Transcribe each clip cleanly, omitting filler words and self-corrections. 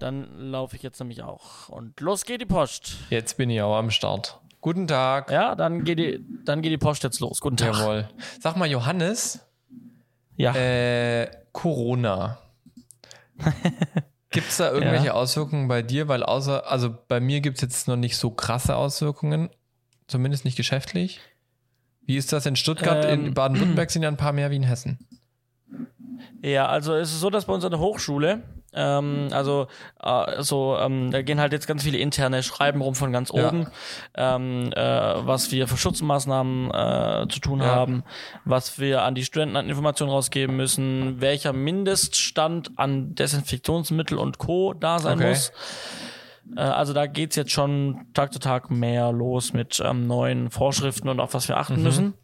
Dann laufe ich jetzt nämlich auch. Und los geht die Post. Jetzt bin ich auch am Start. Guten Tag. Ja, dann geht die Post jetzt los. Guten Tag. Jawohl. Sag mal, Johannes. Ja. Corona. Gibt es da irgendwelche Auswirkungen bei dir? Weil also bei mir gibt es jetzt noch nicht so krasse Auswirkungen. Zumindest nicht geschäftlich. Wie ist das in Stuttgart? In Baden-Württemberg sind ja ein paar mehr wie in Hessen. Ja, also es ist so, dass bei uns an der Hochschule, da gehen halt jetzt ganz viele interne Schreiben rum von ganz oben, was wir für Schutzmaßnahmen zu tun haben, was wir an die Studenten an Informationen rausgeben müssen, welcher Mindeststand an Desinfektionsmittel und Co. da sein muss. Also da geht's jetzt schon Tag zu Tag mehr los mit neuen Vorschriften und auf was wir achten müssen.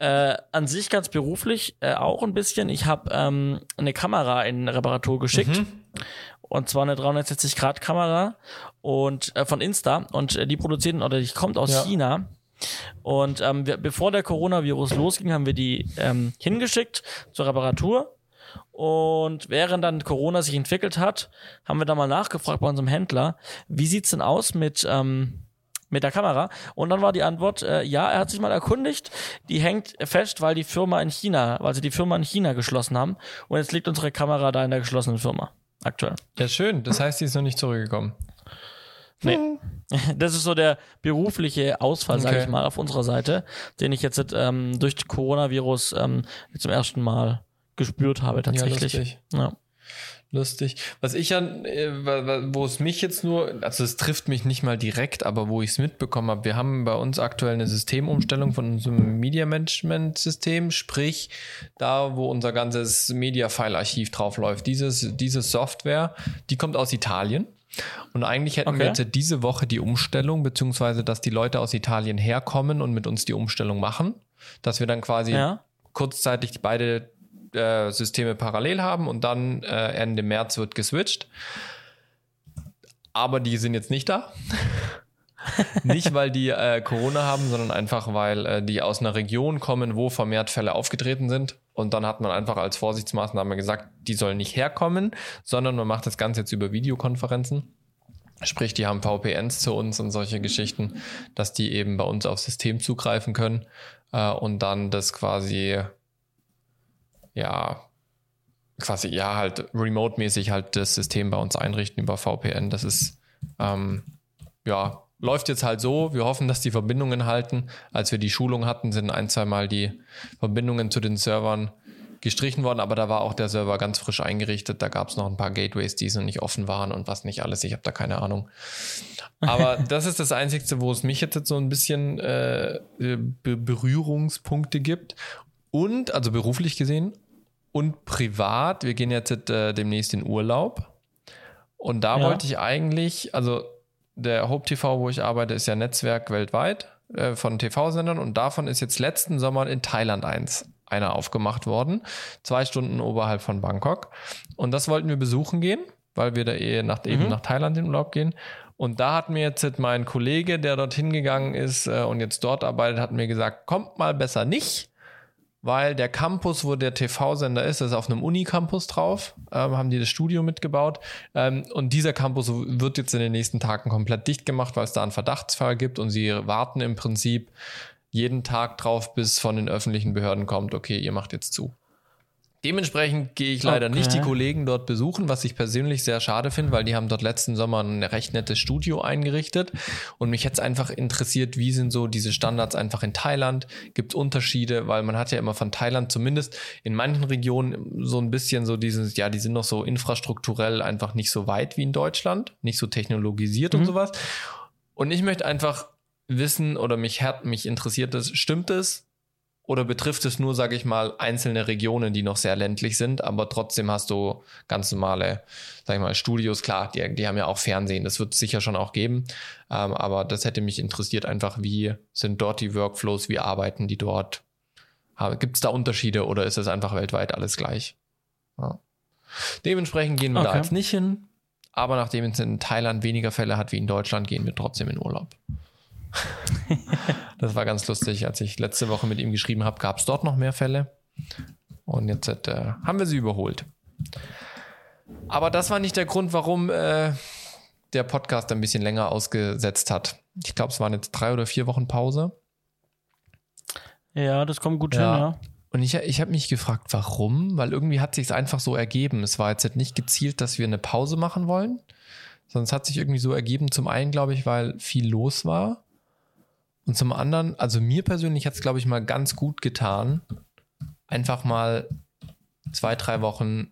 An sich ganz beruflich auch ein bisschen. Ich habe eine Kamera in Reparatur geschickt. Und zwar eine 360-Grad-Kamera und von Insta. Und die produzieren, oder die kommt aus China. Und bevor der Coronavirus losging, haben wir die hingeschickt zur Reparatur. Und während dann Corona sich entwickelt hat, haben wir da mal nachgefragt bei unserem Händler, wie sieht's denn aus mit der Kamera. Und dann war die Antwort, er hat sich mal erkundigt, die hängt fest, weil sie die Firma in China geschlossen haben. Und jetzt liegt unsere Kamera da in der geschlossenen Firma. Aktuell. Ja, schön. Das heißt, die ist noch nicht zurückgekommen. Nee. Das ist so der berufliche Ausfall, sage ich mal, auf unserer Seite, den ich jetzt durch den Coronavirus zum ersten Mal gespürt habe, tatsächlich. Ja, lustig. Ja. Lustig. Was ich wo es mich jetzt nur, also es trifft mich nicht mal direkt, aber wo ich es mitbekommen habe, wir haben bei uns aktuell eine Systemumstellung von unserem Media-Management-System, sprich da, wo unser ganzes Media-File-Archiv draufläuft. Diese Software, die kommt aus Italien. Und eigentlich hätten wir jetzt diese Woche die Umstellung, beziehungsweise, dass die Leute aus Italien herkommen und mit uns die Umstellung machen, dass wir dann quasi kurzzeitig beide Systeme parallel haben und dann Ende März wird geswitcht. Aber die sind jetzt nicht da. Nicht, weil die Corona haben, sondern einfach, weil die aus einer Region kommen, wo vermehrt Fälle aufgetreten sind. Und dann hat man einfach als Vorsichtsmaßnahme gesagt, die sollen nicht herkommen, sondern man macht das Ganze jetzt über Videokonferenzen. Sprich, die haben VPNs zu uns und solche Geschichten, dass die eben bei uns aufs System zugreifen können und dann das quasi remote-mäßig halt das System bei uns einrichten über VPN. Das ist, läuft jetzt halt so. Wir hoffen, dass die Verbindungen halten. Als wir die Schulung hatten, sind ein, zweimal die Verbindungen zu den Servern gestrichen worden, aber da war auch der Server ganz frisch eingerichtet. Da gab es noch ein paar Gateways, die so nicht offen waren und was nicht alles. Ich habe da keine Ahnung. Aber das ist das Einzige, wo es mich jetzt so ein bisschen Berührungspunkte gibt. Und, also beruflich gesehen und privat, wir gehen jetzt demnächst in Urlaub und da wollte ich eigentlich, also der Hope TV, wo ich arbeite, ist ja Netzwerk weltweit von TV-Sendern und davon ist jetzt letzten Sommer in Thailand einer aufgemacht worden, 2 Stunden oberhalb von Bangkok und das wollten wir besuchen gehen, weil wir da eben nach Thailand in Urlaub gehen. Und da hat mir jetzt mein Kollege, der dorthin gegangen ist und jetzt dort arbeitet, hat mir gesagt, kommt mal besser nicht. Weil der Campus, wo der TV-Sender ist auf einem Uni-Campus drauf, haben die das Studio mitgebaut. Und dieser Campus wird jetzt in den nächsten Tagen komplett dicht gemacht, weil es da einen Verdachtsfall gibt. Und sie warten im Prinzip jeden Tag drauf, bis von den öffentlichen Behörden kommt, okay, ihr macht jetzt zu. Dementsprechend gehe ich leider nicht die Kollegen dort besuchen, was ich persönlich sehr schade finde, weil die haben dort letzten Sommer ein recht nettes Studio eingerichtet und mich jetzt einfach interessiert, wie sind so diese Standards einfach in Thailand, gibt es Unterschiede, weil man hat ja immer von Thailand zumindest in manchen Regionen so ein bisschen so dieses, ja, die sind noch so infrastrukturell einfach nicht so weit wie in Deutschland, nicht so technologisiert und sowas und ich möchte einfach wissen oder mich interessiert das, stimmt es? Oder betrifft es nur, sage ich mal, einzelne Regionen, die noch sehr ländlich sind, aber trotzdem hast du ganz normale, sag ich mal, Studios, klar, die haben ja auch Fernsehen, das wird es sicher schon auch geben, aber das hätte mich interessiert einfach, wie sind dort die Workflows, wie arbeiten die dort, gibt es da Unterschiede oder ist es einfach weltweit alles gleich? Ja. Dementsprechend gehen wir da jetzt nicht hin, aber nachdem es in Thailand weniger Fälle hat wie in Deutschland, gehen wir trotzdem in Urlaub. Das war ganz lustig, als ich letzte Woche mit ihm geschrieben habe, gab es dort noch mehr Fälle und jetzt haben wir sie überholt. Aber das war nicht der Grund, warum der Podcast ein bisschen länger ausgesetzt hat. Ich glaube, es waren jetzt 3 oder 4 Wochen Pause. Ja, das kommt gut hin, ja. Und ich habe mich gefragt, warum? Weil irgendwie hat sich es einfach so ergeben. Es war jetzt nicht gezielt, dass wir eine Pause machen wollen, sondern es hat sich irgendwie so ergeben. Zum einen, glaube ich, weil viel los war. Und zum anderen, also mir persönlich hat es, glaube ich, mal ganz gut getan, einfach mal 2, 3 Wochen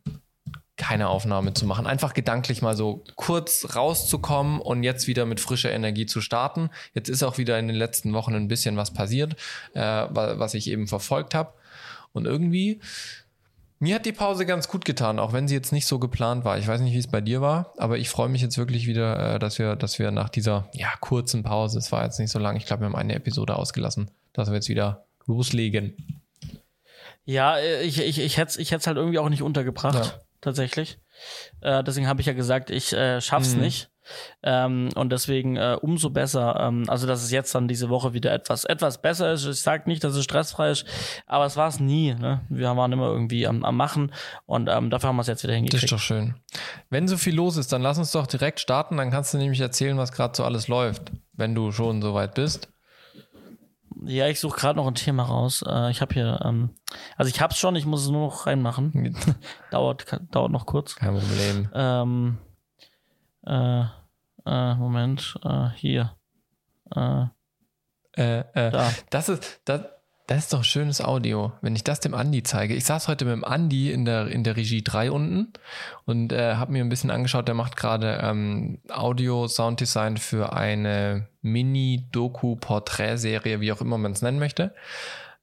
keine Aufnahme zu machen. Einfach gedanklich mal so kurz rauszukommen und jetzt wieder mit frischer Energie zu starten. Jetzt ist auch wieder in den letzten Wochen ein bisschen was passiert, was ich eben verfolgt habe. Und irgendwie, mir hat die Pause ganz gut getan, auch wenn sie jetzt nicht so geplant war. Ich weiß nicht, wie es bei dir war, aber ich freue mich jetzt wirklich wieder, dass wir nach dieser kurzen Pause, es war jetzt nicht so lang, ich glaube, wir haben eine Episode ausgelassen, dass wir jetzt wieder loslegen. Ja, ich hätte es halt irgendwie auch nicht untergebracht. Ja. Tatsächlich. Deswegen habe ich ja gesagt, ich schaff's nicht. Und deswegen umso besser, also dass es jetzt dann diese Woche wieder etwas besser ist. Ich sage nicht, dass es stressfrei ist, aber es war es nie. Ne? Wir waren immer irgendwie am Machen und dafür haben wir es jetzt wieder hingekriegt. Das ist doch schön. Wenn so viel los ist, dann lass uns doch direkt starten. Dann kannst du nämlich erzählen, was gerade so alles läuft, wenn du schon soweit bist. Ja, ich suche gerade noch ein Thema raus. Ich habe hier, also ich hab's schon, ich muss es nur noch reinmachen. Dauert noch kurz. Kein Problem. Moment, hier. Da. Das ist doch schönes Audio, wenn ich das dem Andi zeige. Ich saß heute mit dem Andi in der Regie 3 unten und habe mir ein bisschen angeschaut, der macht gerade Audio-Sounddesign für eine Mini-Doku-Porträtserie, wie auch immer man es nennen möchte.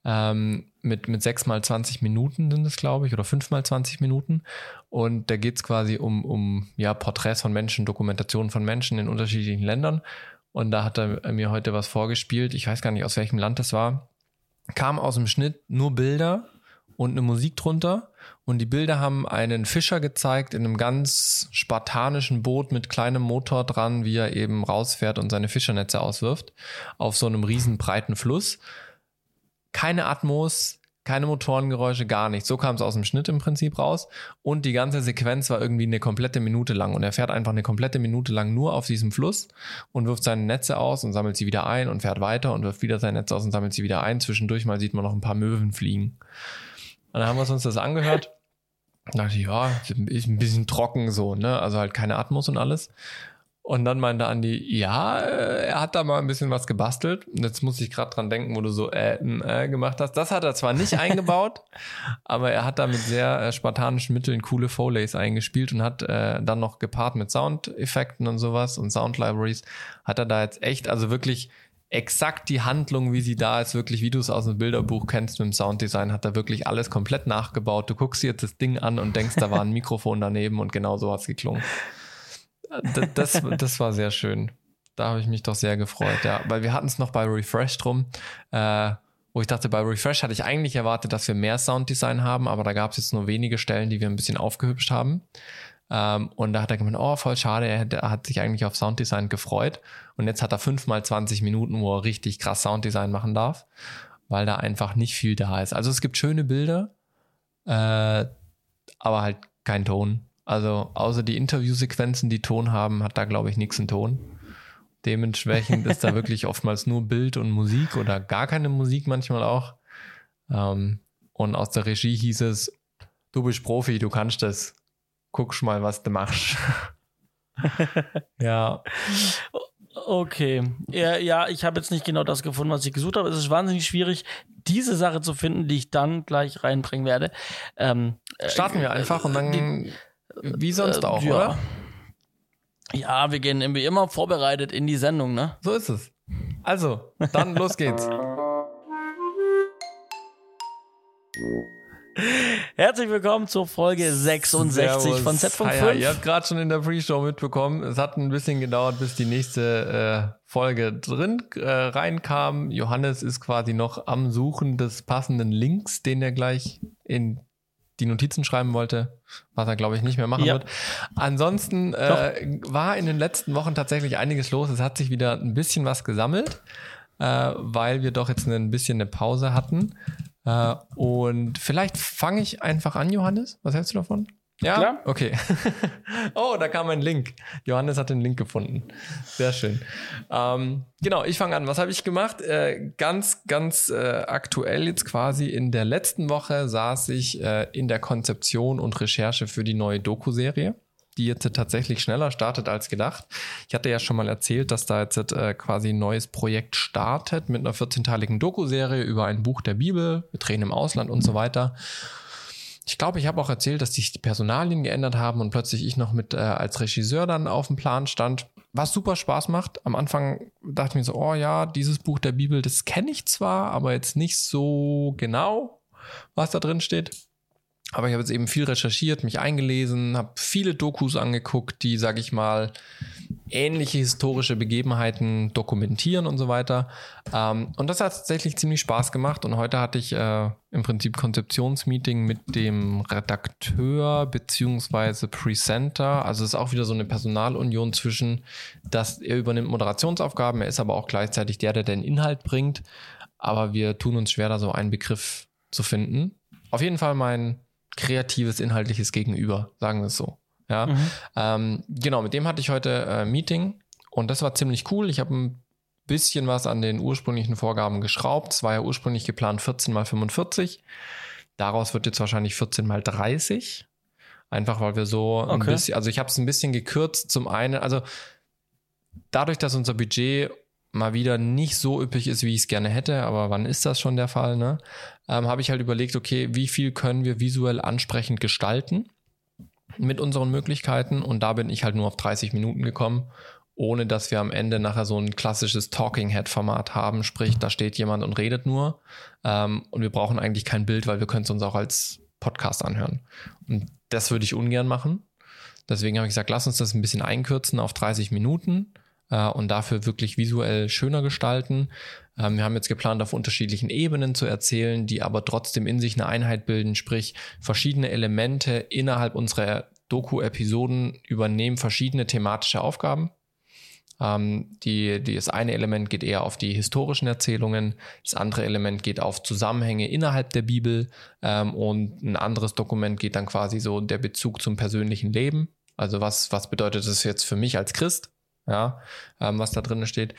Mit 6x20 Minuten sind es, glaube ich, oder 5x20 Minuten. Und da geht es quasi um Porträts von Menschen, Dokumentationen von Menschen in unterschiedlichen Ländern. Und da hat er mir heute was vorgespielt. Ich weiß gar nicht, aus welchem Land das war. Kam aus dem Schnitt nur Bilder und eine Musik drunter. Und die Bilder haben einen Fischer gezeigt in einem ganz spartanischen Boot mit kleinem Motor dran, wie er eben rausfährt und seine Fischernetze auswirft auf so einem riesen breiten Fluss. Keine Atmos, keine Motorengeräusche, gar nichts. So kam es aus dem Schnitt im Prinzip raus. Und die ganze Sequenz war irgendwie eine komplette Minute lang. Und er fährt einfach eine komplette Minute lang nur auf diesem Fluss und wirft seine Netze aus und sammelt sie wieder ein und fährt weiter und wirft wieder seine Netze aus und sammelt sie wieder ein. Zwischendurch mal sieht man noch ein paar Möwen fliegen. Und dann haben wir uns das angehört. Da dachte ich, ja, ist ein bisschen trocken so, ne? Also halt keine Atmos und alles. Und dann meinte Andi, ja, er hat da mal ein bisschen was gebastelt. Und jetzt muss ich gerade dran denken, wo du so gemacht hast. Das hat er zwar nicht eingebaut, aber er hat da mit sehr spartanischen Mitteln coole Foleys eingespielt und hat dann noch gepaart mit Soundeffekten und sowas und Soundlibraries, hat er da jetzt echt, also wirklich exakt die Handlung, wie sie da ist, wirklich, wie du es aus dem Bilderbuch kennst mit dem Sounddesign, hat er wirklich alles komplett nachgebaut. Du guckst dir jetzt das Ding an und denkst, da war ein Mikrofon daneben und genau so hat es geklungen. Das war sehr schön. Da habe ich mich doch sehr gefreut, ja. Weil wir hatten es noch bei Refresh drum, wo ich dachte, bei Refresh hatte ich eigentlich erwartet, dass wir mehr Sounddesign haben, aber da gab es jetzt nur wenige Stellen, die wir ein bisschen aufgehübscht haben. Und da hat er gemeint, oh, voll schade, er hat sich eigentlich auf Sounddesign gefreut. Und jetzt hat er 5x20 Minuten, wo er richtig krass Sounddesign machen darf, weil da einfach nicht viel da ist. Also es gibt schöne Bilder, aber halt kein Ton. Also außer die Interviewsequenzen, die Ton haben, hat da, glaube ich, nichts in Ton. Dementsprechend ist da wirklich oftmals nur Bild und Musik oder gar keine Musik manchmal auch. Und aus der Regie hieß es, du bist Profi, du kannst das. Guck mal, was du machst. Ja. Okay. Ja, ich habe jetzt nicht genau das gefunden, was ich gesucht habe. Es ist wahnsinnig schwierig, diese Sache zu finden, die ich dann gleich reinbringen werde. Starten wir einfach und dann... wie sonst auch, ja. Oder? Ja, wir gehen wie immer vorbereitet in die Sendung, ne? So ist es. Also, dann los geht's. Herzlich willkommen zur Folge 66 Servus. Von Z.5. Ja, ihr habt gerade schon in der Pre-Show mitbekommen, es hat ein bisschen gedauert, bis die nächste Folge drin reinkam. Johannes ist quasi noch am Suchen des passenden Links, den er gleich in die Notizen schreiben wollte, was er, glaube ich, nicht mehr machen wird. Ansonsten war in den letzten Wochen tatsächlich einiges los. Es hat sich wieder ein bisschen was gesammelt, weil wir doch jetzt ein bisschen eine Pause hatten. Und vielleicht fange ich einfach an, Johannes. Was hältst du davon? Ja? Klar? Okay. Oh, da kam ein Link. Johannes hat den Link gefunden. Sehr schön. Genau, ich fange an. Was habe ich gemacht? Ganz aktuell jetzt quasi in der letzten Woche saß ich in der Konzeption und Recherche für die neue Doku-Serie, die jetzt tatsächlich schneller startet als gedacht. Ich hatte ja schon mal erzählt, dass da jetzt quasi ein neues Projekt startet mit einer 14-teiligen Doku-Serie über ein Buch der Bibel, wir drehen im Ausland und so weiter. Ich glaube, ich habe auch erzählt, dass sich die Personalien geändert haben und plötzlich ich noch mit als Regisseur dann auf dem Plan stand, was super Spaß macht. Am Anfang dachte ich mir so, oh ja, dieses Buch der Bibel, das kenne ich zwar, aber jetzt nicht so genau, was da drin steht. Aber ich habe jetzt eben viel recherchiert, mich eingelesen, habe viele Dokus angeguckt, die, sage ich mal, ähnliche historische Begebenheiten dokumentieren und so weiter. Und das hat tatsächlich ziemlich Spaß gemacht. Und heute hatte ich im Prinzip Konzeptionsmeeting mit dem Redakteur bzw. Presenter. Also es ist auch wieder so eine Personalunion zwischen, dass er übernimmt Moderationsaufgaben, er ist aber auch gleichzeitig der den Inhalt bringt. Aber wir tun uns schwer, da so einen Begriff zu finden. Auf jeden Fall mein kreatives, inhaltliches Gegenüber, sagen wir es so. Ja? Mhm. Genau, mit dem hatte ich heute ein Meeting und das war ziemlich cool. Ich habe ein bisschen was an den ursprünglichen Vorgaben geschraubt. Es war ja ursprünglich geplant 14x45. Daraus wird jetzt wahrscheinlich 14x30. Einfach, weil wir so ein bisschen, also ich habe es ein bisschen gekürzt. Zum einen, also dadurch, dass unser Budget mal wieder nicht so üppig ist, wie ich es gerne hätte, aber wann ist das schon der Fall, ne? Habe ich halt überlegt, okay, wie viel können wir visuell ansprechend gestalten mit unseren Möglichkeiten, und da bin ich halt nur auf 30 Minuten gekommen, ohne dass wir am Ende nachher so ein klassisches Talking-Head-Format haben, sprich, da steht jemand und redet nur, und wir brauchen eigentlich kein Bild, weil wir können es uns auch als Podcast anhören, und das würde ich ungern machen. Deswegen habe ich gesagt, lass uns das ein bisschen einkürzen auf 30 Minuten, und dafür wirklich visuell schöner gestalten. Wir haben jetzt geplant, auf unterschiedlichen Ebenen zu erzählen, die aber trotzdem in sich eine Einheit bilden, sprich verschiedene Elemente innerhalb unserer Doku-Episoden übernehmen verschiedene thematische Aufgaben. Das eine Element geht eher auf die historischen Erzählungen, das andere Element geht auf Zusammenhänge innerhalb der Bibel, und ein anderes Dokument geht dann quasi so der Bezug zum persönlichen Leben. Also was bedeutet das jetzt für mich als Christ? Ja, was da drin steht.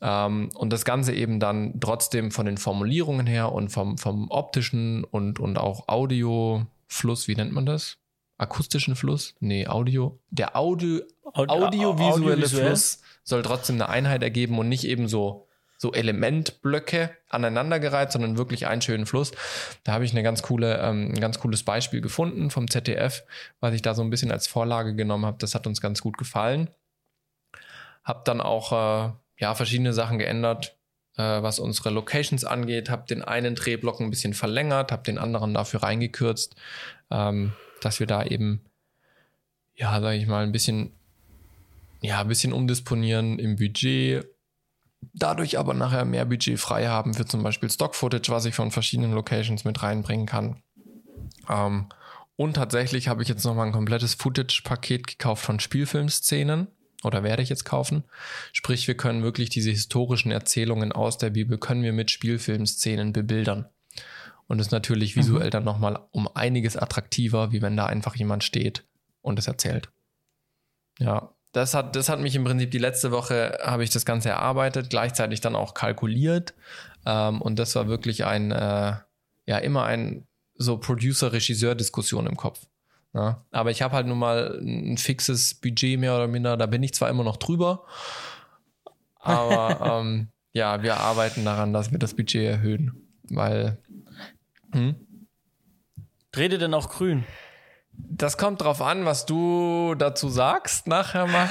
Und das Ganze eben dann trotzdem von den Formulierungen her und vom optischen und auch Audiofluss, wie nennt man das? Akustischen Fluss? Nee, Audio. Der audiovisuelle Fluss soll trotzdem eine Einheit ergeben und nicht eben so Elementblöcke aneinandergereiht, sondern wirklich einen schönen Fluss. Da habe ich ein ganz cooles Beispiel gefunden vom ZDF, was ich da so ein bisschen als Vorlage genommen habe. Das hat uns ganz gut gefallen. Habe dann auch verschiedene Sachen geändert, was unsere Locations angeht. Habe den einen Drehblock ein bisschen verlängert, habe den anderen dafür reingekürzt, dass wir da eben, ja, sage ich mal, ein bisschen umdisponieren im Budget. Dadurch aber nachher mehr Budget frei haben für zum Beispiel Stock-Footage, was ich von verschiedenen Locations mit reinbringen kann. Und tatsächlich habe ich jetzt nochmal ein komplettes Footage-Paket gekauft von Spielfilmszenen. Oder werde ich jetzt kaufen. Sprich, wir können wirklich diese historischen Erzählungen aus der Bibel, können wir mit Spielfilmszenen bebildern. Und das ist natürlich visuell dann nochmal um einiges attraktiver, wie wenn da einfach jemand steht und es erzählt. Ja, das hat mich im Prinzip die letzte Woche, habe ich das Ganze erarbeitet, gleichzeitig dann auch kalkuliert. Und das war wirklich immer so Producer-Regisseur-Diskussion im Kopf. Ja, aber ich habe halt nun mal ein fixes Budget mehr oder minder, da bin ich zwar immer noch drüber, aber wir arbeiten daran, dass wir das Budget erhöhen, weil... Dreht ihr denn auch grün? Das kommt drauf an, was du dazu sagst nachher mal.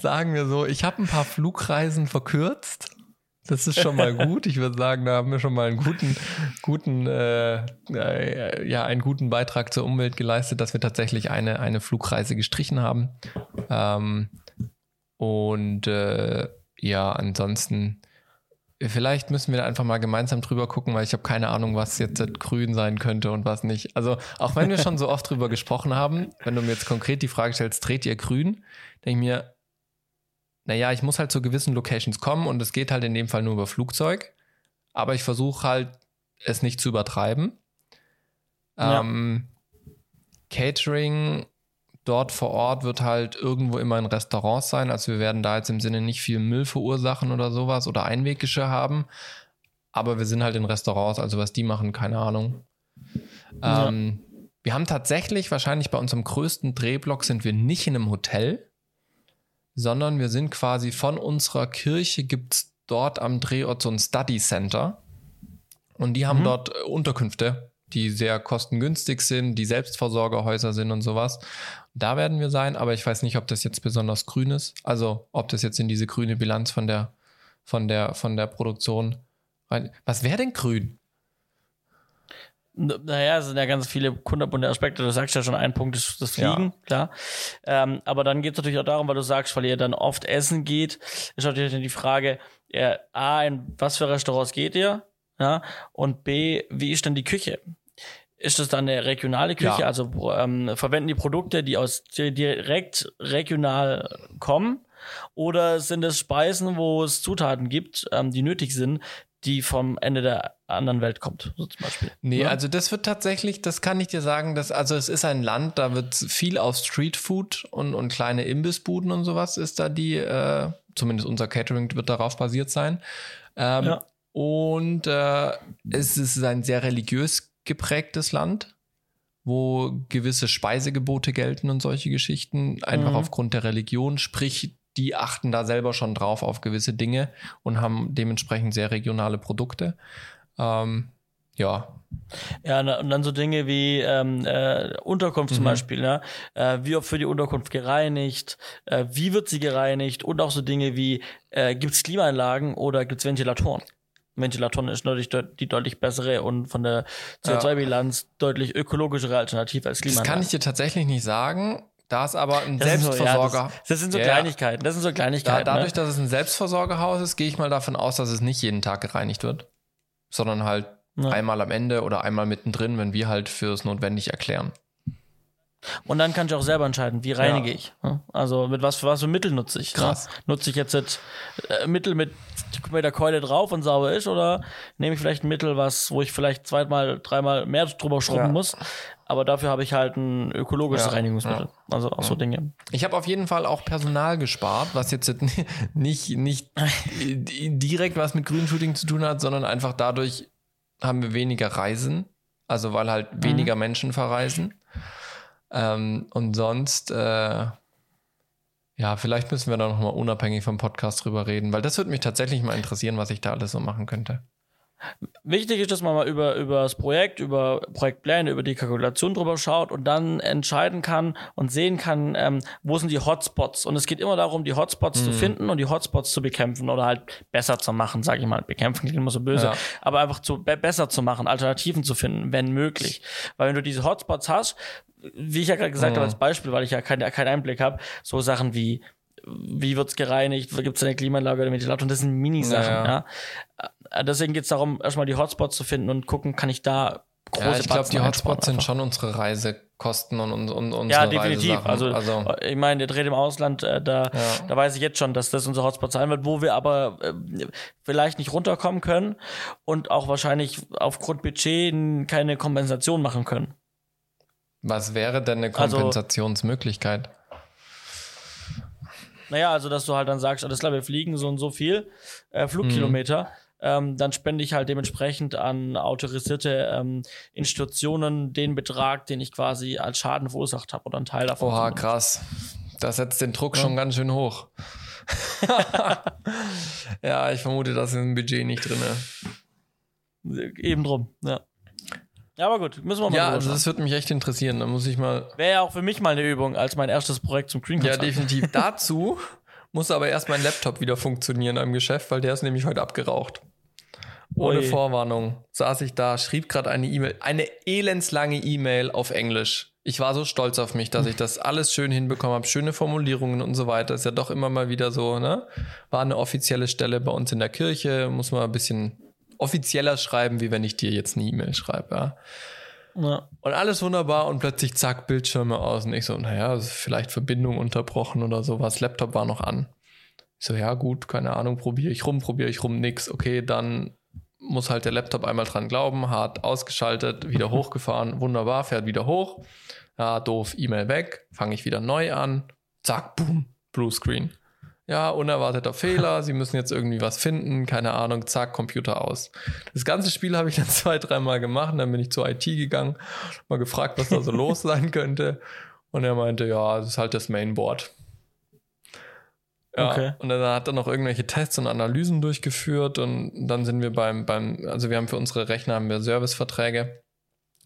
Sagen wir so, ich habe ein paar Flugreisen verkürzt. Das ist schon mal gut. Ich würde sagen, da haben wir schon mal einen guten Beitrag zur Umwelt geleistet, dass wir tatsächlich eine Flugreise gestrichen haben. Ansonsten, vielleicht müssen wir da einfach mal gemeinsam drüber gucken, weil ich habe keine Ahnung, was jetzt grün sein könnte und was nicht. Also auch wenn wir schon so oft drüber gesprochen haben, wenn du mir jetzt konkret die Frage stellst, dreht ihr grün, denke ich mir, naja, ich muss halt zu gewissen Locations kommen und es geht halt in dem Fall nur über Flugzeug. Aber ich versuche halt, es nicht zu übertreiben. Ja. Catering dort vor Ort wird halt irgendwo immer in Restaurants sein. Also wir werden da jetzt im Sinne nicht viel Müll verursachen oder sowas oder Einweggeschirr haben. Aber wir sind halt in Restaurants, also was die machen, keine Ahnung. Ja. Wir haben tatsächlich, wahrscheinlich bei unserem größten Drehblock sind wir nicht in einem Hotel, sondern wir sind quasi von unserer Kirche, gibt es dort am Drehort so ein Study Center. Und die haben dort Unterkünfte, die sehr kostengünstig sind, die Selbstversorgerhäuser sind und sowas. Da werden wir sein, aber ich weiß nicht, ob das jetzt besonders grün ist. Also ob das jetzt in diese grüne Bilanz von der Produktion rein. Was wäre denn grün? Naja, es sind ja ganz viele kunterbunte Aspekte. Du sagst ja schon, ein Punkt ist das Fliegen, klar. Aber dann geht es natürlich auch darum, weil du sagst, weil ihr dann oft essen geht, ist natürlich dann die Frage, in was für Restaurants geht ihr? Ja? Und B, wie ist denn die Küche? Ist das dann eine regionale Küche? Ja. Also verwenden die Produkte, die aus direkt regional kommen? Oder sind es Speisen, wo es Zutaten gibt, die nötig sind, die vom Ende der anderen Welt kommt, so zum Beispiel. Nee, ja? Also das wird tatsächlich, das kann ich dir sagen, dass, also es ist ein Land, da wird viel auf Streetfood und kleine Imbissbuden und sowas ist da die, zumindest unser Catering wird darauf basiert sein. Und es ist ein sehr religiös geprägtes Land, wo gewisse Speisegebote gelten und solche Geschichten, einfach aufgrund der Religion, sprich die achten da selber schon drauf auf gewisse Dinge und haben dementsprechend sehr regionale Produkte. Ja, und dann so Dinge wie Unterkunft zum Beispiel. Ne? Wie oft wird die Unterkunft gereinigt? Wie wird sie gereinigt? Und auch so Dinge wie, gibt es Klimaanlagen oder gibt es Ventilatoren? Ventilatoren ist natürlich die deutlich bessere und von der CO2-Bilanz deutlich ökologischere Alternative als Klimaanlagen. Das kann ich dir tatsächlich nicht sagen. Da ist aber ein Selbstversorger. Das sind so Kleinigkeiten. Dadurch, dass es ein Selbstversorgerhaus ist, gehe ich mal davon aus, dass es nicht jeden Tag gereinigt wird, sondern halt einmal am Ende oder einmal mittendrin, wenn wir halt fürs notwendig erklären. Und dann kann ich auch selber entscheiden, wie reinige ich. Also mit was für Mittel nutze ich. Krass. Nutze ich jetzt Mittel mit der Keule drauf und sauber ist, oder nehme ich vielleicht ein Mittel, wo ich vielleicht zweimal, dreimal mehr drüber schrubben muss, aber dafür habe ich halt ein ökologisches Reinigungsmittel. Ja. Also auch so Dinge. Ich habe auf jeden Fall auch Personal gespart, was jetzt nicht direkt was mit Grünshooting zu tun hat, sondern einfach dadurch haben wir weniger Reisen, also weil halt weniger Menschen verreisen. Und sonst, vielleicht müssen wir da nochmal unabhängig vom Podcast drüber reden, weil das würde mich tatsächlich mal interessieren, was ich da alles so machen könnte. Wichtig ist, dass man mal über das Projekt, über Projektpläne, über die Kalkulation drüber schaut und dann entscheiden kann und sehen kann, wo sind die Hotspots. Und es geht immer darum, die Hotspots zu finden und die Hotspots zu bekämpfen oder halt besser zu machen, sage ich mal. Bekämpfen klingt immer so böse, aber einfach besser zu machen, Alternativen zu finden, wenn möglich. Weil wenn du diese Hotspots hast, wie ich ja gerade gesagt habe als Beispiel, weil ich ja keinen Einblick habe, so Sachen wie, wie wird's gereinigt, gibt es eine Klimaanlage oder Ventilator, und das sind Minisachen. Deswegen geht es darum, erstmal die Hotspots zu finden und gucken, kann ich da große Batzen. Ich glaube, die Hotspots sind schon unsere Reisekosten und unsere Reisesachen. Ja, definitiv. Also ich meine, der Dreh im Ausland, da weiß ich jetzt schon, dass das unser Hotspot sein wird, wo wir aber vielleicht nicht runterkommen können und auch wahrscheinlich aufgrund Budget keine Kompensation machen können. Was wäre denn eine Kompensationsmöglichkeit? Also dass du halt dann sagst, alles klar, wir fliegen so und so viel Flugkilometer, dann spende ich halt dementsprechend an autorisierte Institutionen den Betrag, den ich quasi als Schaden verursacht habe oder einen Teil davon. Oha, krass. Das setzt den Druck schon ganz schön hoch. Ja, ich vermute, das ist im Budget nicht drin. Eben drum, Ja, aber gut, müssen wir mal drüber schauen. Das würde mich echt interessieren. Da muss ich mal. Wäre ja auch für mich mal eine Übung als mein erstes Projekt zum Greencast. Ja, definitiv. Dazu muss aber erst mein Laptop wieder funktionieren am Geschäft, weil der ist nämlich heute abgeraucht. Ohne Vorwarnung saß ich da, schrieb gerade eine E-Mail, eine elendslange E-Mail auf Englisch. Ich war so stolz auf mich, dass ich das alles schön hinbekommen habe, schöne Formulierungen und so weiter. Ist ja doch immer mal wieder so, ne? War eine offizielle Stelle bei uns in der Kirche, muss man ein bisschen offizieller schreiben, wie wenn ich dir jetzt eine E-Mail schreibe, Und alles wunderbar und plötzlich zack, Bildschirme aus und ich so, vielleicht Verbindung unterbrochen oder sowas, Laptop war noch an. Ich so, ja gut, keine Ahnung, probiere ich rum, nix, okay, dann muss halt der Laptop einmal dran glauben, hart ausgeschaltet, wieder hochgefahren, wunderbar, fährt wieder hoch. Ja, doof, E-Mail weg, fange ich wieder neu an, zack, boom, Bluescreen. Ja, unerwarteter Fehler, sie müssen jetzt irgendwie was finden, keine Ahnung, zack, Computer aus. Das ganze Spiel habe ich dann 2-3 Mal gemacht, und dann bin ich zur IT gegangen, mal gefragt, was da so los sein könnte. Und er meinte, ja, das ist halt das Mainboard. Ja, okay. Und dann hat er noch irgendwelche Tests und Analysen durchgeführt und dann sind wir also wir haben für unsere Rechner haben wir Serviceverträge.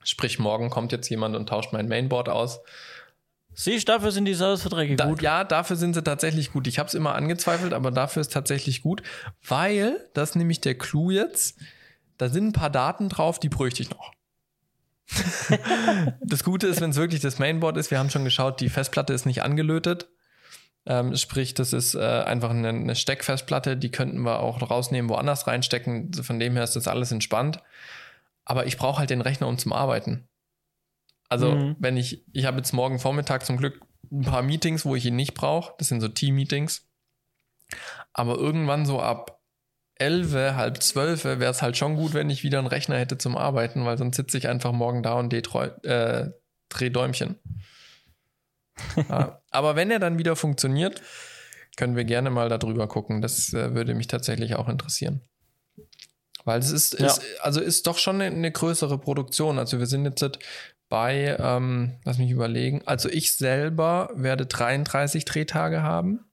Sprich, morgen kommt jetzt jemand und tauscht mein Mainboard aus. Siehst, dafür sind die Serviceverträge gut. Ja, dafür sind sie tatsächlich gut. Ich habe es immer angezweifelt, aber dafür ist tatsächlich gut, weil, das ist nämlich der Clou jetzt, da sind ein paar Daten drauf, die bräuchte ich noch. Das Gute ist, wenn es wirklich das Mainboard ist, wir haben schon geschaut, die Festplatte ist nicht angelötet. Sprich, das ist einfach eine Steckfestplatte, die könnten wir auch rausnehmen, woanders reinstecken. Von dem her ist das alles entspannt. Aber ich brauche halt den Rechner, um zum Arbeiten. Also wenn ich habe jetzt morgen Vormittag zum Glück ein paar Meetings, wo ich ihn nicht brauche. Das sind so Team-Meetings. Aber irgendwann so ab 11, halb 12 wäre es halt schon gut, wenn ich wieder einen Rechner hätte zum Arbeiten, weil sonst sitze ich einfach morgen da und drehe Däumchen. Ja. Aber wenn er dann wieder funktioniert, können wir gerne mal darüber gucken. Das würde mich tatsächlich auch interessieren. Weil es ist doch schon eine größere Produktion. Also wir sind jetzt bei, lass mich überlegen, also ich selber werde 33 Drehtage haben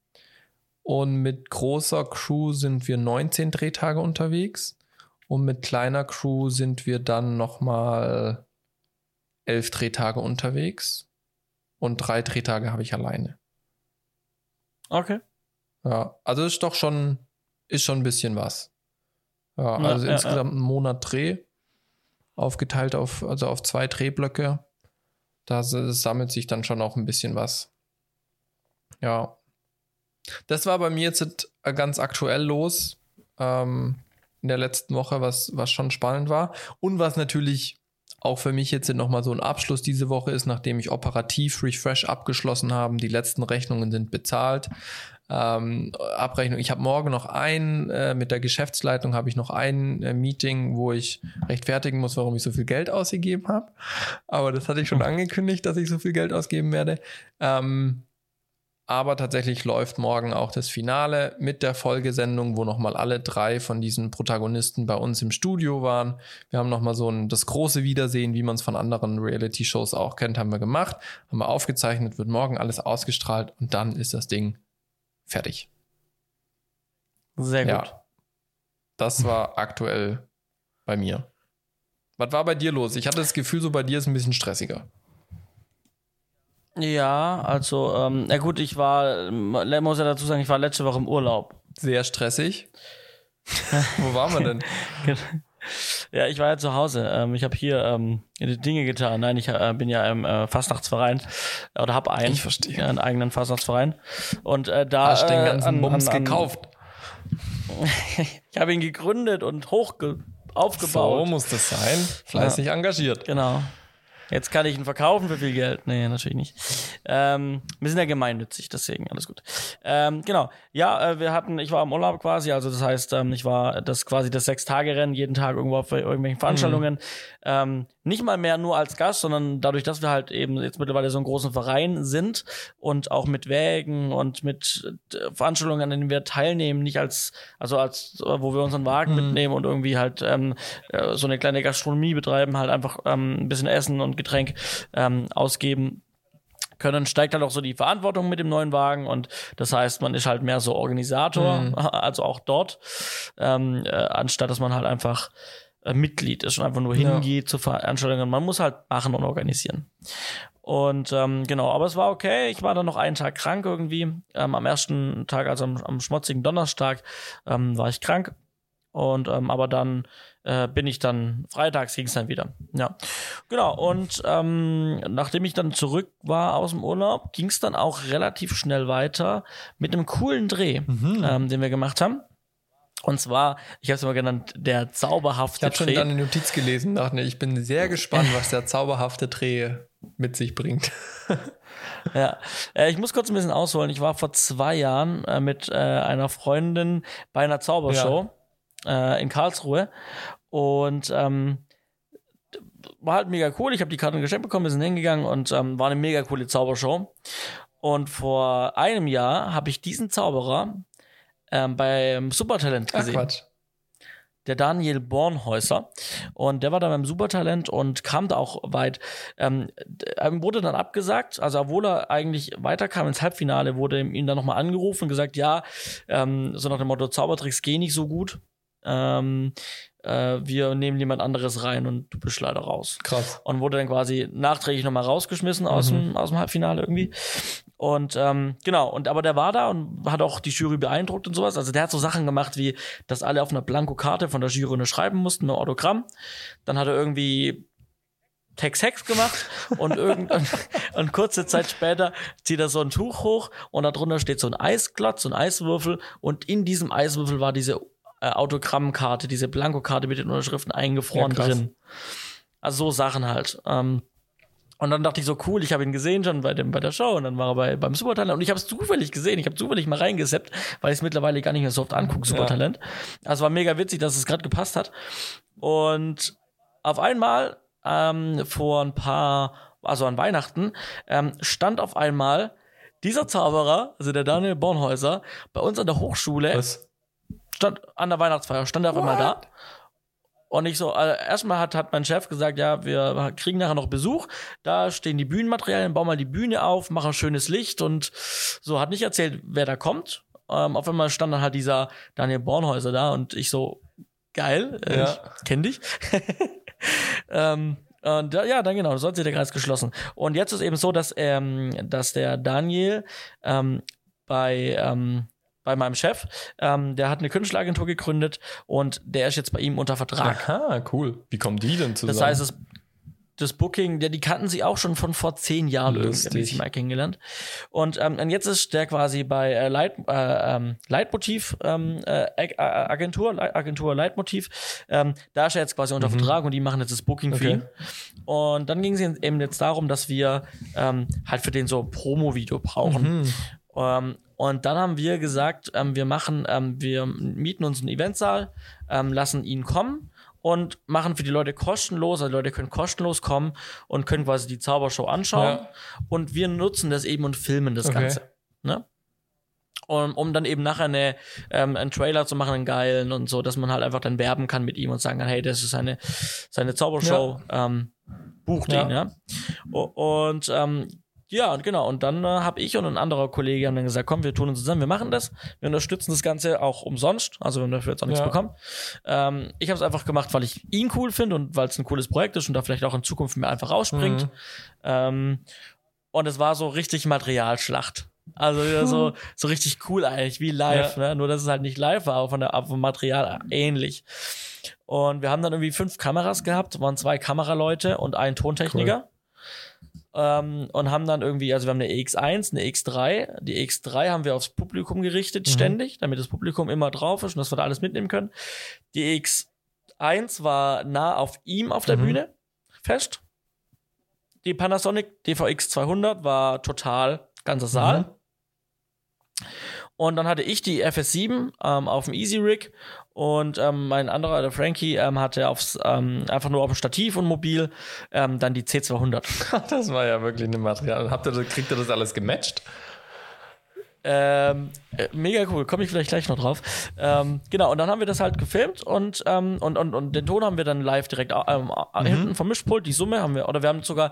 und mit großer Crew sind wir 19 Drehtage unterwegs und mit kleiner Crew sind wir dann nochmal 11 Drehtage unterwegs und 3 Drehtage habe ich alleine. Okay. Ja, also ist schon ein bisschen was. Ja, also insgesamt einen Monat Dreh, aufgeteilt auf 2 Drehblöcke. Da sammelt sich dann schon auch ein bisschen was. Ja. Das war bei mir jetzt ganz aktuell los in der letzten Woche, was schon spannend war. Und was natürlich auch für mich jetzt nochmal so ein Abschluss diese Woche ist, nachdem ich operativ Refresh abgeschlossen habe. Die letzten Rechnungen sind bezahlt. Abrechnung. Ich habe morgen noch mit der Geschäftsleitung habe ich noch ein Meeting, wo ich rechtfertigen muss, warum ich so viel Geld ausgegeben habe. Aber das hatte ich schon angekündigt, dass ich so viel Geld ausgeben werde. Aber tatsächlich läuft morgen auch das Finale mit der Folgesendung, wo nochmal alle 3 von diesen Protagonisten bei uns im Studio waren. Wir haben nochmal so das große Wiedersehen, wie man es von anderen Reality-Shows auch kennt, haben wir gemacht, haben wir aufgezeichnet, wird morgen alles ausgestrahlt und dann ist das Ding fertig. Sehr gut. Ja, das war aktuell bei mir. Was war bei dir los? Ich hatte das Gefühl, so bei dir ist ein bisschen stressiger. Ja, also, na gut, muss ja dazu sagen, ich war letzte Woche im Urlaub. Sehr stressig. Wo waren wir denn? Ja, ich war ja zu Hause. Ich habe hier Dinge getan. Nein, ich bin ja im Fastnachtsverein oder habe einen. Ich verstehe. Ja, einen eigenen Fastnachtsverein. Und da hast du den ganzen Bums gekauft. Ich habe ihn gegründet und aufgebaut. So muss das sein. Fleißig engagiert. Genau. Jetzt kann ich ihn verkaufen für viel Geld. Nee, natürlich nicht. Wir sind ja gemeinnützig, deswegen alles gut. Genau. Ja, ich war im Urlaub quasi, also das heißt, ich war das 6-Tage-Rennen, jeden Tag irgendwo auf irgendwelchen Veranstaltungen. Nicht mal mehr nur als Gast, sondern dadurch, dass wir halt eben jetzt mittlerweile so einen großen Verein sind und auch mit Wägen und mit Veranstaltungen, an denen wir teilnehmen, nicht wo wir unseren Wagen mitnehmen und irgendwie halt so eine kleine Gastronomie betreiben, halt einfach ein bisschen Essen und Getränk ausgeben können, steigt halt auch so die Verantwortung mit dem neuen Wagen und das heißt, man ist halt mehr so Organisator, also auch dort, anstatt dass man halt einfach Mitglied ist und einfach nur hingeht zu Veranstaltungen. Man muss halt machen und organisieren. Und genau, aber es war okay. Ich war dann noch einen Tag krank irgendwie. Am ersten Tag, also am schmutzigen Donnerstag, war ich krank. Und aber dann bin ich dann freitags ging es dann wieder. Ja, genau. Und nachdem ich dann zurück war aus dem Urlaub, ging es dann auch relativ schnell weiter mit einem coolen Dreh, den wir gemacht haben. Und zwar, ich habe es immer genannt, der zauberhafte Dreh. Ich habe schon deine Notiz gelesen. Ich bin sehr gespannt, was der zauberhafte Dreh mit sich bringt. Ja, ich muss kurz ein bisschen ausholen. Ich war vor 2 Jahren mit einer Freundin bei einer Zaubershow. in Karlsruhe. Und war halt mega cool. Ich habe die Karten geschenkt bekommen, wir sind hingegangen und war eine mega coole Zaubershow. Und vor einem Jahr habe ich diesen Zauberer beim Supertalent gesehen. Ach, Quatsch. Der Daniel Bornhäuser. Und der war dann beim Supertalent und kam da auch weit. Wurde dann abgesagt. Also, obwohl er eigentlich weiterkam ins Halbfinale, wurde ihm dann nochmal angerufen und gesagt, ja, so nach dem Motto, Zaubertricks gehen nicht so gut. Wir nehmen jemand anderes rein und du bist leider raus. Krass. Und wurde dann quasi nachträglich nochmal rausgeschmissen aus dem Halbfinale irgendwie. Und genau, und aber der war da und hat auch die Jury beeindruckt und sowas. Also der hat so Sachen gemacht, wie, dass alle auf einer Blankokarte von der Jury unterschreiben mussten, mit Autogramm. Dann hat er irgendwie Hex gemacht und kurze Zeit später zieht er so ein Tuch hoch und darunter steht so ein Eisklotz, so ein Eiswürfel. Und in diesem Eiswürfel war diese Autogrammkarte, diese Blankokarte mit den Unterschriften eingefroren drin. Also so Sachen halt. Und dann dachte ich so, cool, ich habe ihn gesehen schon bei der Show und dann war er beim Supertalent und ich habe es zufällig gesehen, ich habe zufällig mal reingesappt, weil ich es mittlerweile gar nicht mehr so oft angucke, Supertalent. Ja. Also war mega witzig, dass es gerade gepasst hat. Und auf einmal an Weihnachten, stand auf einmal dieser Zauberer, also der Daniel Bornhäuser, bei uns an der Hochschule, an der Weihnachtsfeier, stand er auf einmal da. Und ich so, also erstmal hat mein Chef gesagt, ja, wir kriegen nachher noch Besuch, da stehen die Bühnenmaterialien, bau mal die Bühne auf, mach ein schönes Licht und so, hat nicht erzählt, wer da kommt. Auf einmal stand dann halt dieser Daniel Bornhäuser da und ich so, geil, ich kenn dich. Und ja, dann genau, so hat sich der Kreis geschlossen. Und jetzt ist eben so, dass der Daniel bei meinem Chef, der hat eine Künstleragentur gegründet und der ist jetzt bei ihm unter Vertrag. Aha, cool. Wie kommen die denn zusammen? Das heißt, das Booking, die kannten sie auch schon von vor 10 Jahren. Lustig. Irgendwie mal kennengelernt. Und jetzt ist der quasi bei Leitmotiv, Agentur Leitmotiv, da ist er jetzt quasi unter Vertrag und die machen jetzt das Booking für ihn. Und dann ging es eben jetzt darum, dass wir halt für den so ein Promo-Video brauchen. Und dann haben wir gesagt, wir mieten uns einen Eventsaal, lassen ihn kommen und machen für die Leute kostenlos, also die Leute können kostenlos kommen und können quasi die Zaubershow anschauen. Ja. Und wir nutzen das eben und filmen das Ganze. Ne? Um dann eben nachher einen Trailer zu machen, einen geilen und so, dass man halt einfach dann werben kann mit ihm und sagen kann, hey, das ist seine Zaubershow, bucht ihn. Ja? Und ja, und genau. Und dann habe ich und ein anderer Kollege haben dann gesagt, komm, wir tun uns zusammen, wir machen das. Wir unterstützen das Ganze auch umsonst. Also wir haben dafür jetzt auch nichts bekommen. Ich habe es einfach gemacht, weil ich ihn cool finde und weil es ein cooles Projekt ist und da vielleicht auch in Zukunft mehr einfach rausspringt. Und es war so richtig Materialschlacht. Also so richtig cool eigentlich, wie live. Ja. Ne? Nur, dass es halt nicht live war, aber vom Material ähnlich. Und wir haben dann irgendwie 5 Kameras gehabt, waren 2 Kameraleute und ein Tontechniker. Cool. Und haben dann irgendwie, also wir haben eine X1, eine X3. Die X3 haben wir aufs Publikum gerichtet ständig, damit das Publikum immer drauf ist und dass wir da alles mitnehmen können. Die X1 war nah auf ihm auf der Bühne fest. Die Panasonic DVX200 war total ganzer Saal. Und dann hatte ich die FS7 auf dem Easy Rig und mein anderer, der Frankie, hatte einfach nur auf dem Stativ und mobil dann die C200. Das war ja wirklich ein Material. Kriegt ihr das alles gematcht? Mega cool, komme ich vielleicht gleich noch drauf. Genau, und dann haben wir das halt gefilmt und den Ton haben wir dann live direkt hinten vom Mischpult, die Summe haben wir, oder wir haben sogar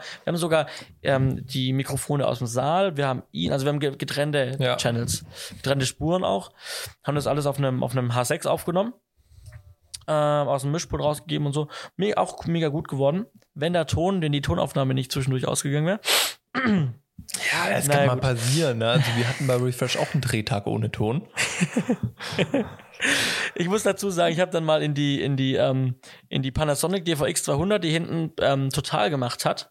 die Mikrofone aus dem Saal, wir haben getrennte Channels, getrennte Spuren auch, haben das alles auf einem H6 aufgenommen, aus dem Mischpult rausgegeben und so, auch mega gut geworden, wenn der Ton, denn die Tonaufnahme nicht zwischendurch ausgegangen wäre. Ja, das kann mal passieren. Ne? Also wir hatten bei Refresh auch einen Drehtag ohne Ton. Ich muss dazu sagen, ich habe dann mal in die Panasonic DVX200, die hinten total gemacht hat,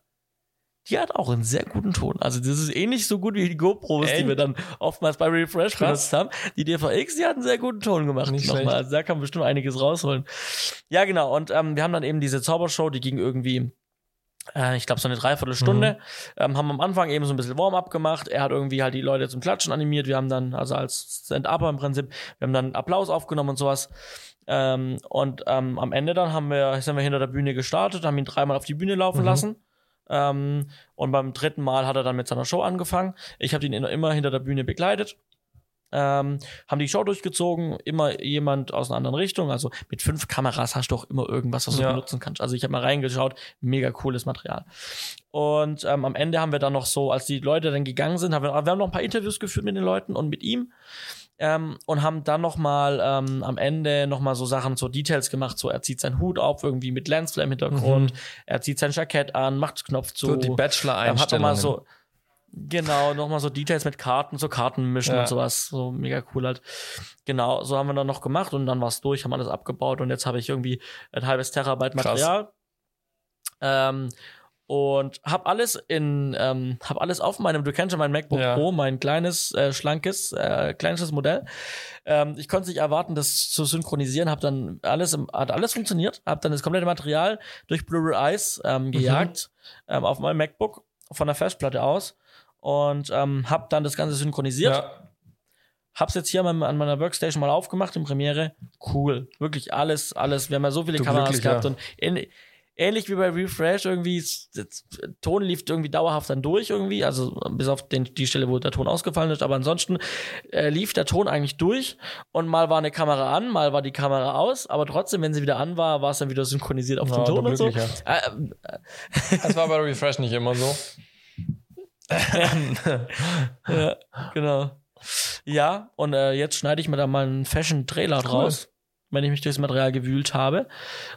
die hat auch einen sehr guten Ton. Also das ist ähnlich so gut wie die GoPros, die wir dann oftmals bei Refresh benutzt haben. Die DVX, die hat einen sehr guten Ton gemacht. Nicht nochmal. Also da kann man bestimmt einiges rausholen. Ja, genau. Und wir haben dann eben diese Zaubershow, die ging irgendwie ich glaube so eine Dreiviertelstunde, haben am Anfang eben so ein bisschen Warm-up gemacht, er hat irgendwie halt die Leute zum Klatschen animiert, wir haben dann, also als Stand-Upper im Prinzip, wir haben dann Applaus aufgenommen und sowas, am Ende dann sind wir hinter der Bühne gestartet, haben ihn dreimal auf die Bühne laufen lassen, und beim dritten Mal hat er dann mit seiner Show angefangen, ich habe ihn immer hinter der Bühne begleitet, haben die Show durchgezogen, immer jemand aus einer anderen Richtung, also mit 5 Kameras hast du auch immer irgendwas, was du benutzen kannst, also ich habe mal reingeschaut, mega cooles Material und am Ende haben wir dann noch so, als die Leute dann gegangen sind, haben wir noch ein paar Interviews geführt mit den Leuten und mit ihm und haben dann nochmal am Ende nochmal so Sachen, so Details gemacht, so er zieht seinen Hut auf, irgendwie mit Lensflare im Hintergrund, er zieht sein Jackett an, macht Knopf zu, so die Bachelor-Einstellungen, hat so genau, nochmal so Details mit Karten, so Karten mischen und sowas, so mega cool halt. Genau, so haben wir dann noch gemacht und dann war es durch, haben alles abgebaut und jetzt habe ich irgendwie ein halbes Terabyte Material. Und hab alles auf meinem, du kennst schon mein MacBook Pro, mein kleines, schlankes, kleines Modell. Ich konnte es nicht erwarten, das zu synchronisieren, hat alles funktioniert, hab dann das komplette Material durch Blu-rays gejagt, auf meinem MacBook von der Festplatte aus. Und hab dann das Ganze synchronisiert. Hab's jetzt hier an meiner Workstation mal aufgemacht in Premiere. Cool. Wirklich alles. Wir haben ja so viele Kameras gehabt. Und ähnlich wie bei Refresh irgendwie, der Ton lief irgendwie dauerhaft dann durch irgendwie. Also bis auf die Stelle, wo der Ton ausgefallen ist. Aber ansonsten lief der Ton eigentlich durch. Und mal war eine Kamera an, mal war die Kamera aus. Aber trotzdem, wenn sie wieder an war, war es dann wieder synchronisiert auf den Ton und so. Das war bei Refresh nicht immer so. Ja, genau. Ja, und jetzt schneide ich mir da mal einen Fashion-Trailer draus, wenn ich mich durchs Material gewühlt habe.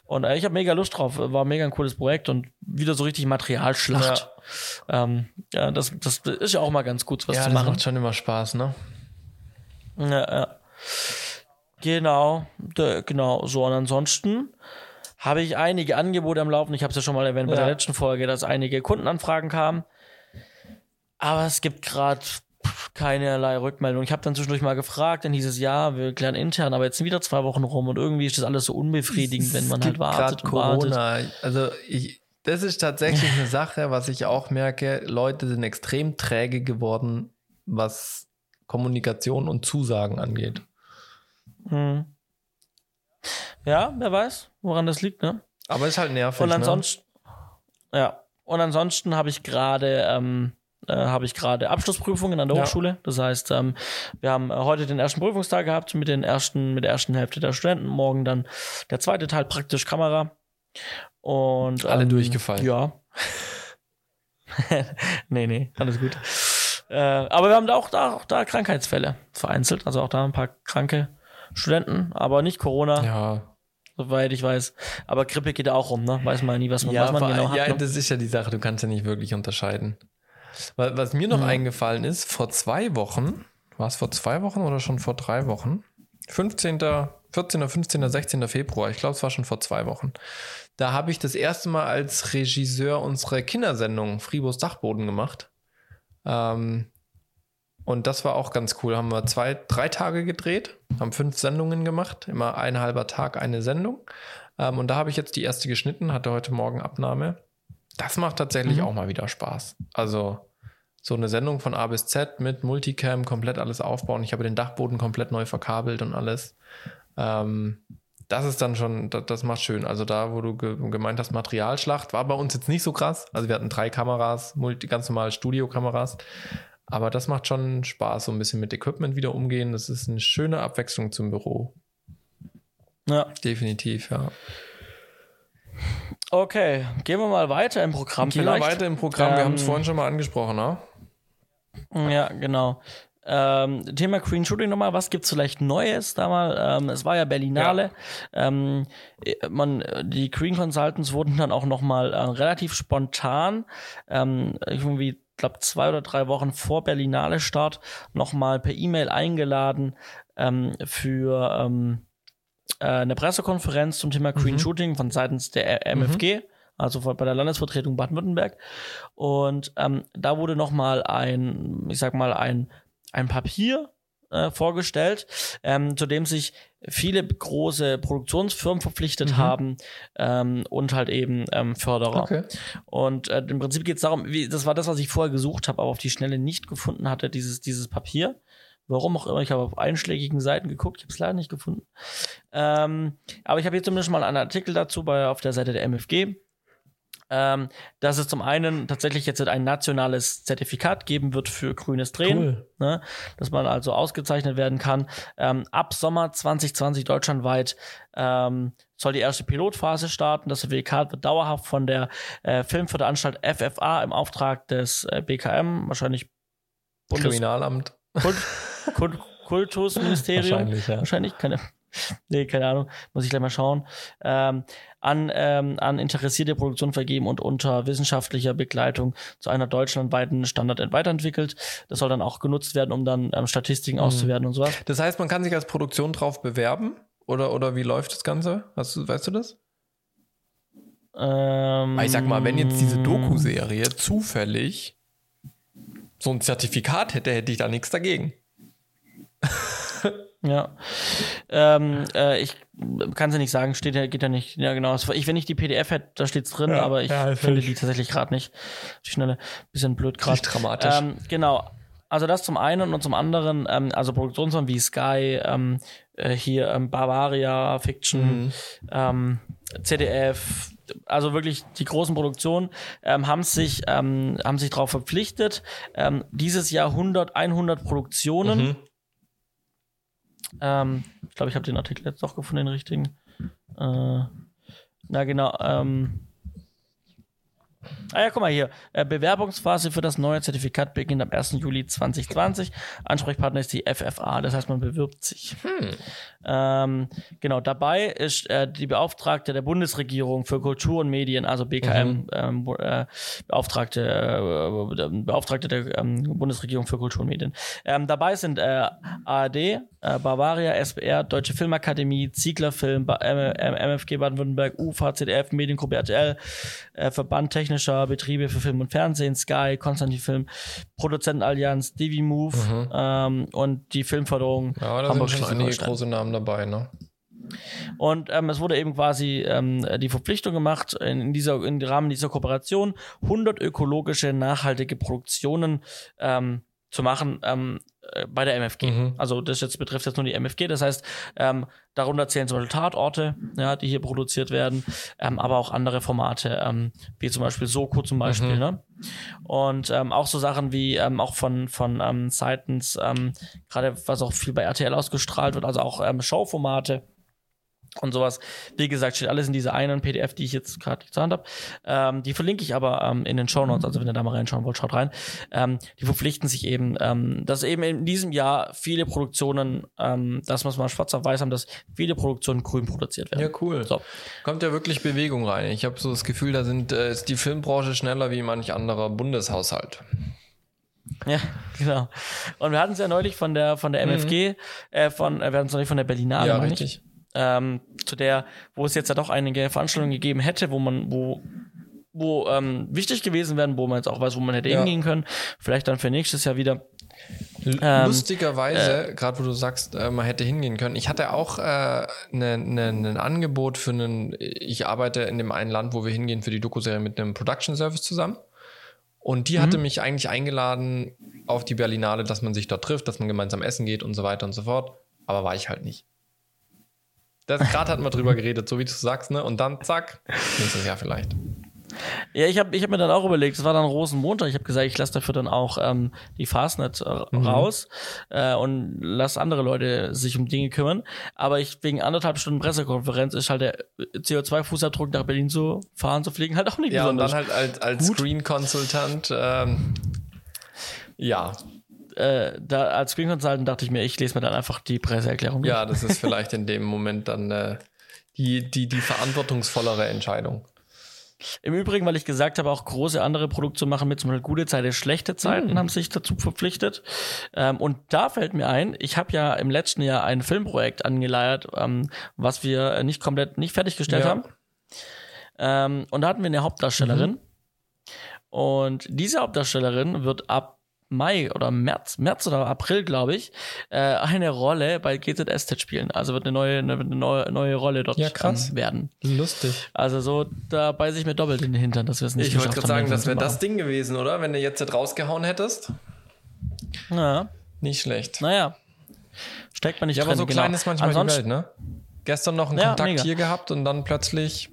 Und ich habe mega Lust drauf, war mega ein cooles Projekt und wieder so richtig Materialschlacht. Das ist ja auch mal ganz gut, was zu machen. Das macht schon immer Spaß, ne? Ja. Genau. So, und ansonsten habe ich einige Angebote am Laufen. Ich habe es ja schon mal erwähnt bei der letzten Folge, dass einige Kundenanfragen kamen. Aber es gibt gerade keinerlei Rückmeldung. Ich habe dann zwischendurch mal gefragt, dann hieß es, ja, wir klären intern, aber jetzt sind wieder 2 Wochen rum und irgendwie ist das alles so unbefriedigend, wenn man halt wartet und wartet. Corona. Also das ist tatsächlich eine Sache, was ich auch merke, Leute sind extrem träge geworden, was Kommunikation und Zusagen angeht. Hm. Ja, wer weiß, woran das liegt, ne? Aber ist halt nervig, Und ansonsten habe ich gerade Abschlussprüfungen an der Hochschule. Ja. Das heißt, wir haben heute den ersten Prüfungstag gehabt mit der ersten Hälfte der Studenten. Morgen dann der zweite Teil, praktisch Kamera. Und alle durchgefallen. Ja. nee, alles gut. Aber wir haben auch da Krankheitsfälle vereinzelt. Also auch da ein paar kranke Studenten, aber nicht Corona. Ja. Soweit ich weiß. Aber Grippe geht auch rum, ne? Weiß man nie, was man genau hat. Ja, das ist ja die Sache. Du kannst ja nicht wirklich unterscheiden. Was mir noch eingefallen ist, vor 3 Wochen? 16. Februar, ich glaube, es war schon vor 2 Wochen. Da habe ich das erste Mal als Regisseur unsere Kindersendung Fribos Dachboden gemacht. Und das war auch ganz cool. Haben wir 3 Tage gedreht, haben 5 Sendungen gemacht, immer ein halber Tag eine Sendung. Und da habe ich jetzt die erste geschnitten, hatte heute Morgen Abnahme. Das macht tatsächlich auch mal wieder Spaß. Also so eine Sendung von A bis Z mit Multicam, komplett alles aufbauen. Ich habe den Dachboden komplett neu verkabelt und alles. Das ist dann schon, das macht schön. Also da, wo du gemeint hast, Materialschlacht, war bei uns jetzt nicht so krass. Also wir hatten 3 Kameras, ganz normale Studiokameras. Aber das macht schon Spaß, so ein bisschen mit Equipment wieder umgehen. Das ist eine schöne Abwechslung zum Büro. Ja. Definitiv, ja. Okay, gehen wir mal weiter im Programm. Wir haben es vorhin schon mal angesprochen, ne? Ja, genau. Thema Green Shooting nochmal, was gibt's vielleicht Neues da mal? Es war ja Berlinale. Ja. Die Green Consultants wurden dann auch nochmal relativ spontan, irgendwie, ich glaube, 2 oder 3 Wochen vor Berlinale Start, nochmal per E-Mail eingeladen für eine Pressekonferenz zum Thema Green Shooting von seitens der MFG, also bei der Landesvertretung Baden-Württemberg. Und da wurde nochmal ein Papier vorgestellt, zu dem sich viele große Produktionsfirmen verpflichtet haben und halt eben Förderer. Okay. Und im Prinzip geht es darum, das war das, was ich vorher gesucht habe, aber auf die Schnelle nicht gefunden hatte, dieses Papier. Warum auch immer, ich habe auf einschlägigen Seiten geguckt, ich habe es leider nicht gefunden. Aber ich habe hier zumindest mal einen Artikel dazu auf der Seite der MFG, dass es zum einen tatsächlich jetzt ein nationales Zertifikat geben wird für grünes Drehen, cool, ne, dass man also ausgezeichnet werden kann. Ab Sommer 2020 deutschlandweit soll die erste Pilotphase starten. Das Zertifikat wird dauerhaft von der Filmförderanstalt FFA im Auftrag des BKM, wahrscheinlich Kriminalamt. Kultusministerium. Wahrscheinlich keine Ahnung, muss ich gleich mal schauen, an interessierte Produktion vergeben und unter wissenschaftlicher Begleitung zu einer deutschlandweiten Standard weiterentwickelt. Das soll dann auch genutzt werden, um dann Statistiken auszuwerten und sowas. Das heißt, man kann sich als Produktion drauf bewerben? Oder wie läuft das Ganze? Weißt du das? Ich sag mal, wenn jetzt diese Doku-Serie zufällig so ein Zertifikat hätte ich da nichts dagegen. Ja. Ich kann es ja nicht sagen, geht ja nicht. Ja, genau. Wenn ich die PDF hätte, da steht es drin, ja, aber ich finde die tatsächlich gerade nicht. Die Schnelle, bisschen blöd gerade. Dramatisch. Genau. Also das zum einen und zum anderen, also Produktionsfirmen wie Sky, Bavaria Fiction, ZDF, also wirklich die großen Produktionen haben sich darauf verpflichtet, dieses Jahr 100 Produktionen. Ich glaube, ich habe den Artikel jetzt doch gefunden, den richtigen. Na genau. Guck mal hier. Bewerbungsphase für das neue Zertifikat beginnt am 1. Juli 2020. Ansprechpartner ist die FFA, das heißt, man bewirbt sich. Genau, dabei ist die Beauftragte der Bundesregierung für Kultur und Medien, also BKM, Beauftragte der Bundesregierung für Kultur und Medien. Dabei sind ARD, Bavaria, SBR, Deutsche Filmakademie, Ziegler Film, MFG Baden-Württemberg, UFA, ZDF, Mediengruppe RTL, Verband Technischer Betriebe für Film und Fernsehen, Sky, Konstantin Film, Produzentenallianz, DiviMove und die Filmförderung. Ja, da sind schon einige große Namen dabei, ne? Und es wurde eben quasi die Verpflichtung gemacht, im Rahmen dieser Kooperation 100 ökologische, nachhaltige Produktionen zu machen bei der MFG. Also das betrifft jetzt nur die MFG. Das heißt, darunter zählen zum Beispiel Tatorte, ja, die hier produziert werden, aber auch andere Formate, wie zum Beispiel Soko zum Beispiel. Ne? Und auch so Sachen wie auch von seitens, gerade was auch viel bei RTL ausgestrahlt wird, also auch Showformate und sowas. Wie gesagt, steht alles in dieser einen PDF, die ich jetzt gerade nicht zur Hand habe. Die verlinke ich aber in den Shownotes, also wenn ihr da mal reinschauen wollt, schaut rein. Die verpflichten sich eben, dass eben in diesem Jahr viele Produktionen, dass man es mal schwarz auf weiß haben, dass viele Produktionen grün produziert werden. Ja, cool. So. Kommt ja wirklich Bewegung rein. Ich habe so das Gefühl, da ist die Filmbranche schneller wie manch anderer Bundeshaushalt. Ja, genau. Und wir hatten es ja neulich von der MFG, wir hatten es neulich von der Berlinale. Ja, richtig. Zu der, wo es jetzt ja doch einige Veranstaltungen gegeben hätte, wo wichtig gewesen wären, wo man jetzt auch weiß, wo man hätte hingehen können. Vielleicht dann für nächstes Jahr wieder. Lustigerweise, gerade wo du sagst, man hätte hingehen können. Ich hatte auch ein Angebot ich arbeite in dem einen Land, wo wir hingehen für die Doku-Serie mit einem Production Service zusammen. Und die hatte mich eigentlich eingeladen auf die Berlinale, dass man sich dort trifft, dass man gemeinsam essen geht und so weiter und so fort. Aber war ich halt nicht. Gerade hatten wir drüber geredet, so wie du sagst, ne? Und dann zack, nächstes Jahr vielleicht. Ja, ich hab mir dann auch überlegt, es war dann Rosenmontag, ich habe gesagt, ich lasse dafür dann auch die Fastnet raus und lasse andere Leute sich um Dinge kümmern, aber wegen 1,5 Stunden Pressekonferenz ist halt der CO2-Fußabdruck nach Berlin zu fahren, zu fliegen halt auch nicht besonders. Ja, und dann halt als Screen-Consultant als Screen Consultant dachte ich mir, ich lese mir dann einfach die Presseerklärung. Ja, das ist vielleicht in dem Moment dann die verantwortungsvollere Entscheidung. Im Übrigen, weil ich gesagt habe, auch große andere Produkte machen mit, zum Beispiel gute Zeiten, schlechte Zeiten haben sich dazu verpflichtet. Und da fällt mir ein, ich habe ja im letzten Jahr ein Filmprojekt angeleiert, was wir nicht fertiggestellt haben. Und da hatten wir eine Hauptdarstellerin. Und diese Hauptdarstellerin wird ab Mai oder März oder April, glaube ich, eine Rolle bei GZSZ spielen. Also wird eine neue Rolle dort werden. Lustig. Also so, da beiße ich mir doppelt in den Hintern, dass wir es nicht geschafft haben. Ich wollte gerade sagen, das wäre das Ding gewesen, oder? Wenn du jetzt rausgehauen hättest. Ja. Nicht schlecht. Naja. Steckt man nicht drin. Aber so klein ist manchmal die Welt, ne? Gestern noch einen Kontakt hier gehabt und dann plötzlich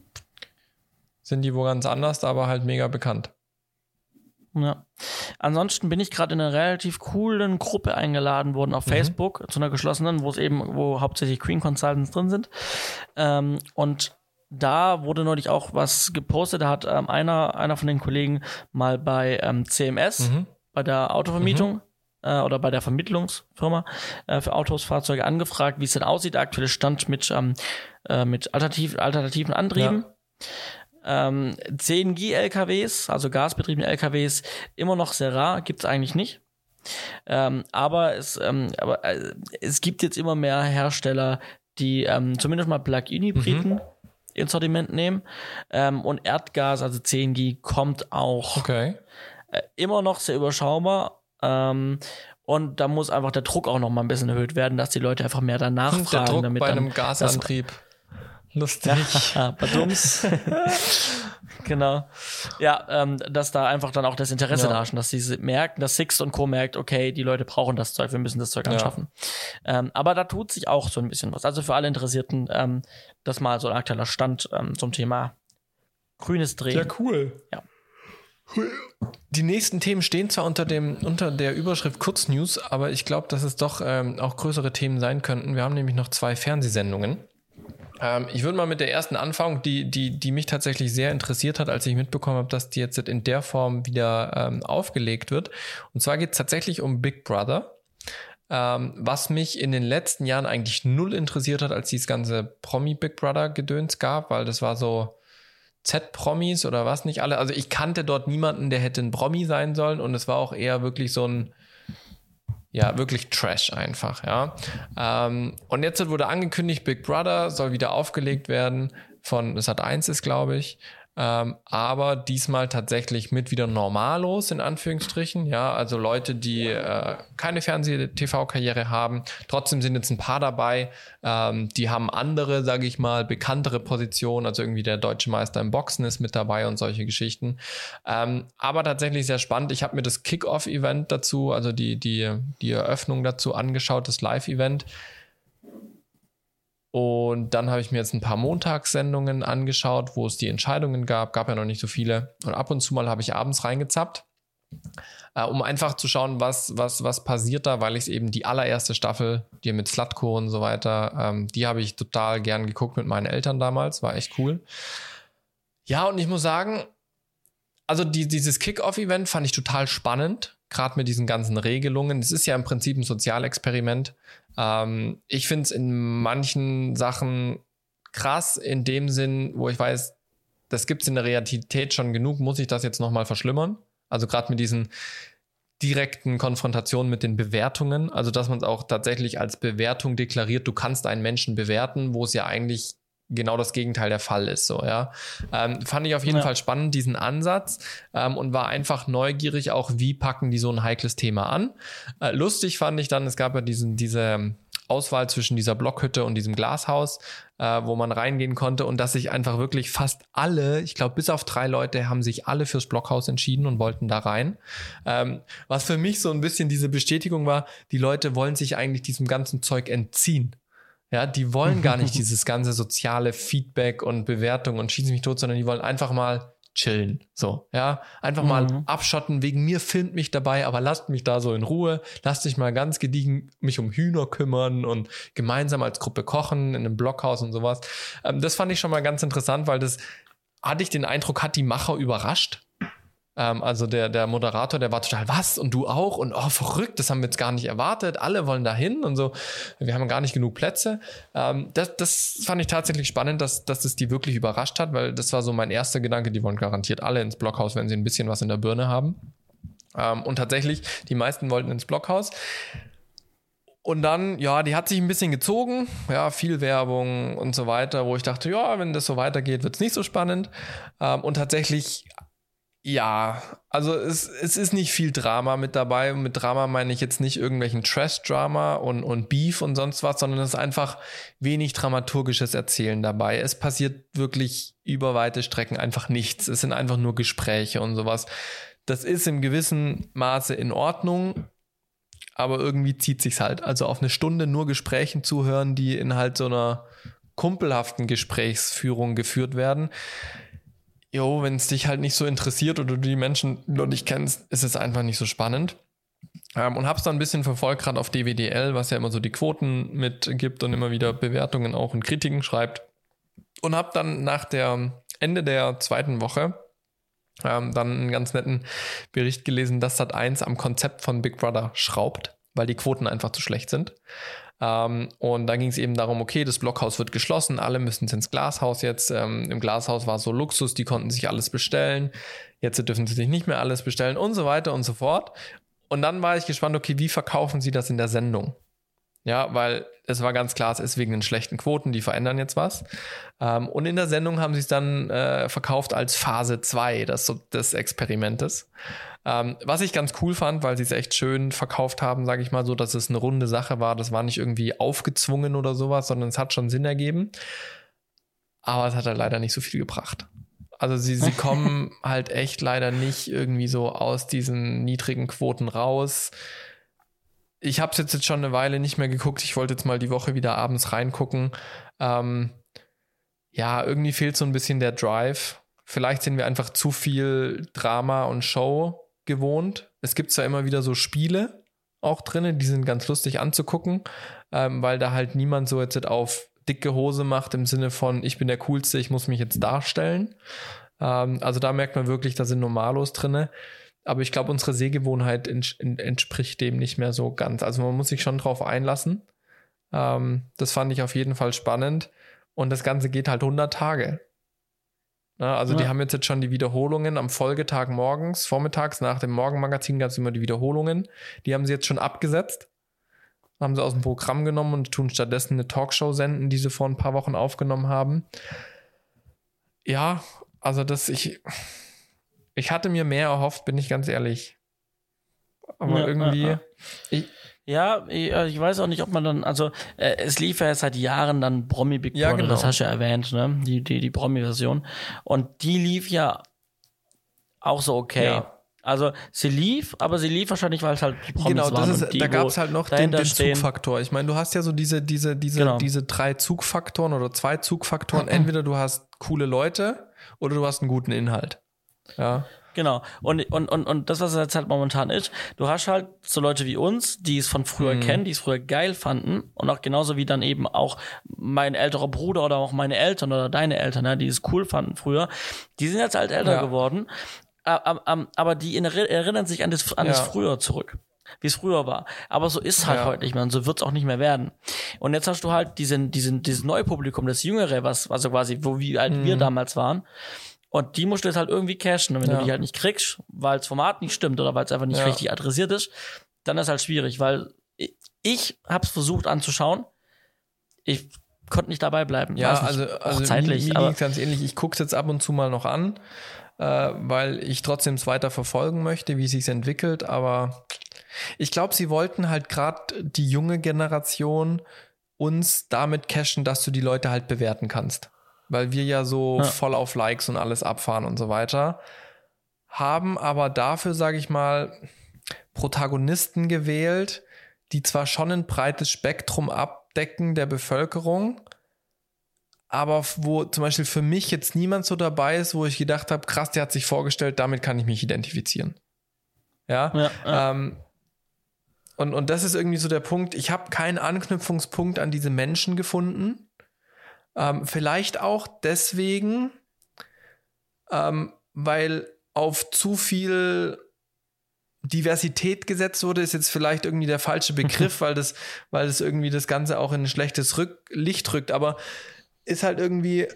sind die wo ganz anders, aber halt mega bekannt. Ja. Ansonsten bin ich gerade in einer relativ coolen Gruppe eingeladen worden auf Facebook, zu einer geschlossenen, wo hauptsächlich Queen Consultants drin sind. Und da wurde neulich auch was gepostet. Da hat einer von den Kollegen mal bei CMS, bei der Autovermietung, oder bei der Vermittlungsfirma für Autos, Fahrzeuge angefragt, wie es denn aussieht, der aktuelle Stand mit alternativen Antrieben. Ja. 10G-LKWs, also gasbetriebene LKWs, immer noch sehr rar, gibt's eigentlich nicht. Aber es gibt jetzt immer mehr Hersteller, die zumindest mal Plug-in-Hybriden ins Sortiment nehmen. Und Erdgas, also 10G, kommt auch. Okay. Immer noch sehr überschaubar. Und da muss einfach der Druck auch noch mal ein bisschen erhöht werden, dass die Leute einfach mehr danach fragen. Der Druck damit bei einem Gasantrieb. Lustig. Ja, badums. Genau. Ja, dass da einfach dann auch das Interesse da ist, dass sie merken, dass Sixt und Co. merkt, okay, die Leute brauchen das Zeug, wir müssen das Zeug anschaffen. Aber da tut sich auch so ein bisschen was. Also für alle Interessierten, das mal so ein aktueller Stand zum Thema grünes Drehen. Ja, cool. Ja. Die nächsten Themen stehen zwar unter der Überschrift Kurznews, aber ich glaube, dass es doch auch größere Themen sein könnten. Wir haben nämlich noch 2 Fernsehsendungen. Ich würde mal mit der ersten anfangen, die mich tatsächlich sehr interessiert hat, als ich mitbekommen habe, dass die jetzt in der Form wieder aufgelegt wird. Und zwar geht es tatsächlich um Big Brother, was mich in den letzten Jahren eigentlich null interessiert hat, als dieses ganze Promi-Big Brother-Gedöns gab, weil das war so Z-Promis oder was nicht alle. Also ich kannte dort niemanden, der hätte ein Promi sein sollen und es war auch eher wirklich so ein wirklich Trash einfach, ja. Und jetzt wurde angekündigt, Big Brother soll wieder aufgelegt werden von Sat.1 ist, glaube ich. Aber diesmal tatsächlich mit wieder Normalos, in Anführungsstrichen. Ja, also Leute, die keine Fernseh-TV-Karriere haben. Trotzdem sind jetzt ein paar dabei. Die haben andere, sage ich mal, bekanntere Positionen. Also irgendwie der deutsche Meister im Boxen ist mit dabei und solche Geschichten. Aber tatsächlich sehr spannend. Ich habe mir das Kick-Off-Event dazu, also die Eröffnung dazu angeschaut, das Live-Event. Und dann habe ich mir jetzt ein paar Montagssendungen angeschaut, wo es die Entscheidungen gab ja noch nicht so viele. Und ab und zu mal habe ich abends reingezappt, um einfach zu schauen, was passiert da, weil ich es eben die allererste Staffel, die mit Slatko und so weiter, die habe ich total gern geguckt mit meinen Eltern damals, war echt cool. Ja, und ich muss sagen, also dieses Kick-Off-Event fand ich total spannend, gerade mit diesen ganzen Regelungen. Es ist ja im Prinzip ein Sozialexperiment. Ich finde es in manchen Sachen krass, in dem Sinn, wo ich weiß, das gibt es in der Realität schon genug, muss ich das jetzt nochmal verschlimmern? Also gerade mit diesen direkten Konfrontationen mit den Bewertungen, also dass man es auch tatsächlich als Bewertung deklariert, du kannst einen Menschen bewerten, wo es ja eigentlich genau das Gegenteil der Fall ist, so, ja. Fand ich auf jeden Fall spannend, diesen Ansatz, und war einfach neugierig auch, wie packen die so ein heikles Thema an. Lustig fand ich dann, es gab ja diese Auswahl zwischen dieser Blockhütte und diesem Glashaus, wo man reingehen konnte und dass sich einfach wirklich fast alle, ich glaube bis auf 3 Leute, haben sich alle fürs Blockhaus entschieden und wollten da rein. Was für mich so ein bisschen diese Bestätigung war, die Leute wollen sich eigentlich diesem ganzen Zeug entziehen. Ja, die wollen gar nicht dieses ganze soziale Feedback und Bewertung und schießen mich tot, sondern die wollen einfach mal chillen. So, ja, einfach mal abschotten. Wegen mir filmt mich dabei, aber lasst mich da so in Ruhe. Lasst mich mal ganz gediegen mich um Hühner kümmern und gemeinsam als Gruppe kochen in einem Blockhaus und sowas. Das fand ich schon mal ganz interessant, weil das hatte ich den Eindruck, hat die Macher überrascht. Also der Moderator, der war total, was? Und du auch? Und oh, verrückt, das haben wir jetzt gar nicht erwartet. Alle wollen da hin und so. Wir haben gar nicht genug Plätze. Das fand ich tatsächlich spannend, dass das die wirklich überrascht hat, weil das war so mein erster Gedanke. Die wollen garantiert alle ins Blockhaus, wenn sie ein bisschen was in der Birne haben. Und tatsächlich, die meisten wollten ins Blockhaus. Und dann, ja, die hat sich ein bisschen gezogen. Ja, viel Werbung und so weiter, wo ich dachte, ja, wenn das so weitergeht, wird es nicht so spannend. Und tatsächlich Ja, also es ist nicht viel Drama mit dabei. Und mit Drama meine ich jetzt nicht irgendwelchen Trash-Drama und Beef und sonst was, sondern es ist einfach wenig dramaturgisches Erzählen dabei. Es passiert wirklich über weite Strecken einfach nichts. Es sind einfach nur Gespräche und sowas. Das ist im gewissen Maße in Ordnung, aber irgendwie zieht sich's halt. Also auf eine Stunde nur Gesprächen zuhören, die in halt so einer kumpelhaften Gesprächsführung geführt werden. Jo, wenn es dich halt nicht so interessiert oder du die Menschen noch nicht kennst, ist es einfach nicht so spannend. Und hab's dann ein bisschen verfolgt, gerade auf DWDL, was ja immer so die Quoten mitgibt und immer wieder Bewertungen auch und Kritiken schreibt. Und hab dann nach der Ende der zweiten Woche dann einen ganz netten Bericht gelesen, dass Sat.1 am Konzept von Big Brother schraubt, weil die Quoten einfach zu schlecht sind. Und dann ging es eben darum, okay, das Blockhaus wird geschlossen, alle müssen ins Glashaus jetzt. Im Glashaus war so Luxus, die konnten sich alles bestellen. Jetzt dürfen sie sich nicht mehr alles bestellen und so weiter und so fort. Und dann war ich gespannt, okay, wie verkaufen sie das in der Sendung? Ja, weil es war ganz klar, es ist wegen den schlechten Quoten, die verändern jetzt was. Und in der Sendung haben sie es dann verkauft als Phase 2 des Experimentes. Was ich ganz cool fand, weil sie es echt schön verkauft haben, sage ich mal so, dass es eine runde Sache war. Das war nicht irgendwie aufgezwungen oder sowas, sondern es hat schon Sinn ergeben. Aber es hat halt leider nicht so viel gebracht. Also sie kommen halt echt leider nicht irgendwie so aus diesen niedrigen Quoten raus. Ich habe es jetzt schon eine Weile nicht mehr geguckt. Ich wollte jetzt mal die Woche wieder abends reingucken. Ja, irgendwie fehlt so ein bisschen der Drive. Vielleicht sind wir einfach zu viel Drama und Show gewohnt. Es gibt zwar immer wieder so Spiele auch drin, die sind ganz lustig anzugucken, weil da halt niemand so jetzt auf dicke Hose macht im Sinne von, ich bin der Coolste, ich muss mich jetzt darstellen. Also da merkt man wirklich, da sind Normalos drin. Aber ich glaube, unsere Sehgewohnheit entspricht dem nicht mehr so ganz. Also man muss sich schon drauf einlassen. Das fand ich auf jeden Fall spannend. Und das Ganze geht halt 100 Tage. Na, also ja. Die haben jetzt schon die Wiederholungen am Folgetag morgens, vormittags, nach dem Morgenmagazin gab es immer die Wiederholungen. Die haben sie jetzt schon abgesetzt. Haben sie aus dem Programm genommen und tun stattdessen eine Talkshow senden, die sie vor ein paar Wochen aufgenommen haben. Ja, also Ich hatte mir mehr erhofft, bin ich ganz ehrlich. Aber ja, irgendwie... Ich weiß auch nicht, ob man dann... Also, es lief ja seit Jahren dann Promi Big Brother, ja, genau. Das hast du ja erwähnt, ne? Die Promi-Version. Und die lief ja auch so okay. Ja. Also, sie lief wahrscheinlich, weil es halt die Promis waren. Genau, da gab es halt noch den Zugfaktor. Ich meine, du hast ja so diese drei Zugfaktoren oder zwei Zugfaktoren. Entweder du hast coole Leute oder du hast einen guten Inhalt. Ja. Genau. Und das, was es jetzt halt momentan ist, du hast halt so Leute wie uns, die es von früher kennen, die es früher geil fanden und auch genauso wie dann eben auch mein älterer Bruder oder auch meine Eltern oder deine Eltern, ja, die es cool fanden früher, die sind jetzt halt älter geworden, aber die erinnern sich an das Früher zurück, wie es früher war. Aber so ist halt heute nicht mehr und so wird es auch nicht mehr werden. Und jetzt hast du halt dieses neue Publikum, das Jüngere, was also quasi, wo wie alt wir damals waren. Und die musst du jetzt halt irgendwie cashen. Und wenn du die halt nicht kriegst, weil das Format nicht stimmt oder weil es einfach nicht richtig adressiert ist, dann ist es halt schwierig, weil ich hab's versucht anzuschauen. Ich konnte nicht dabei bleiben. Ja, nicht, also zeitlich. Mir ging es ganz ähnlich. Ich guck's jetzt ab und zu mal noch an, weil ich trotzdem es weiter verfolgen möchte, wie es sich entwickelt. Aber ich glaube, sie wollten halt gerade die junge Generation uns damit cashen, dass du die Leute halt bewerten kannst. Weil wir ja so voll auf Likes und alles abfahren und so weiter, haben aber dafür, sage ich mal, Protagonisten gewählt, die zwar schon ein breites Spektrum abdecken der Bevölkerung, aber wo zum Beispiel für mich jetzt niemand so dabei ist, wo ich gedacht habe, krass, der hat sich vorgestellt, damit kann ich mich identifizieren. Ja. Und das ist irgendwie so der Punkt, ich habe keinen Anknüpfungspunkt an diese Menschen gefunden. Vielleicht auch deswegen, weil auf zu viel Diversität gesetzt wurde, ist jetzt vielleicht irgendwie der falsche Begriff, weil das irgendwie das Ganze auch in ein schlechtes Licht rückt. Aber ist halt irgendwie,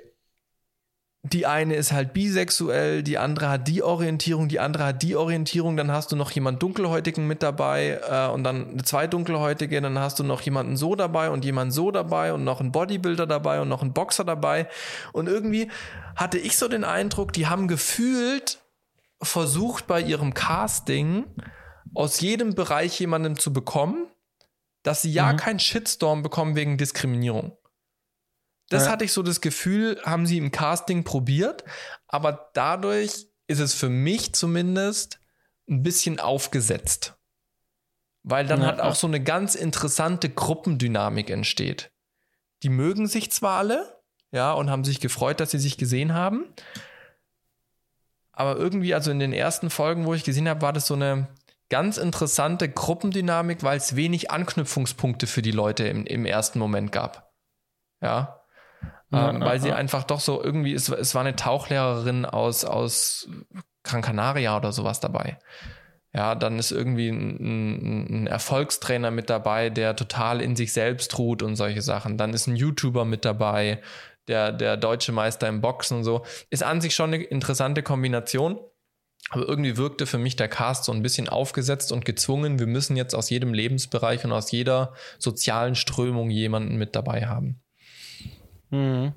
die eine ist halt bisexuell, die andere hat die Orientierung, dann hast du noch jemanden Dunkelhäutigen mit dabei und dann zwei Dunkelhäutige, dann hast du noch jemanden so dabei und jemanden so dabei und noch einen Bodybuilder dabei und noch einen Boxer dabei. Und irgendwie hatte ich so den Eindruck, die haben gefühlt versucht bei ihrem Casting aus jedem Bereich jemanden zu bekommen, dass sie ja keinen Shitstorm bekommen wegen Diskriminierung. Das hatte ich so das Gefühl, haben sie im Casting probiert, aber dadurch ist es für mich zumindest ein bisschen aufgesetzt. Weil dann halt auch so eine ganz interessante Gruppendynamik entsteht. Die mögen sich zwar alle, ja, und haben sich gefreut, dass sie sich gesehen haben, aber irgendwie, also in den ersten Folgen, wo ich gesehen habe, war das so eine ganz interessante Gruppendynamik, weil es wenig Anknüpfungspunkte für die Leute im ersten Moment gab. Ja. Weil sie einfach doch so irgendwie, es war eine Tauchlehrerin aus Gran Canaria oder sowas dabei. Ja, dann ist irgendwie ein Erfolgstrainer mit dabei, der total in sich selbst ruht und solche Sachen. Dann ist ein YouTuber mit dabei, der deutsche Meister im Boxen und so. Ist an sich schon eine interessante Kombination, aber irgendwie wirkte für mich der Cast so ein bisschen aufgesetzt und gezwungen. Wir müssen jetzt aus jedem Lebensbereich und aus jeder sozialen Strömung jemanden mit dabei haben. Hm.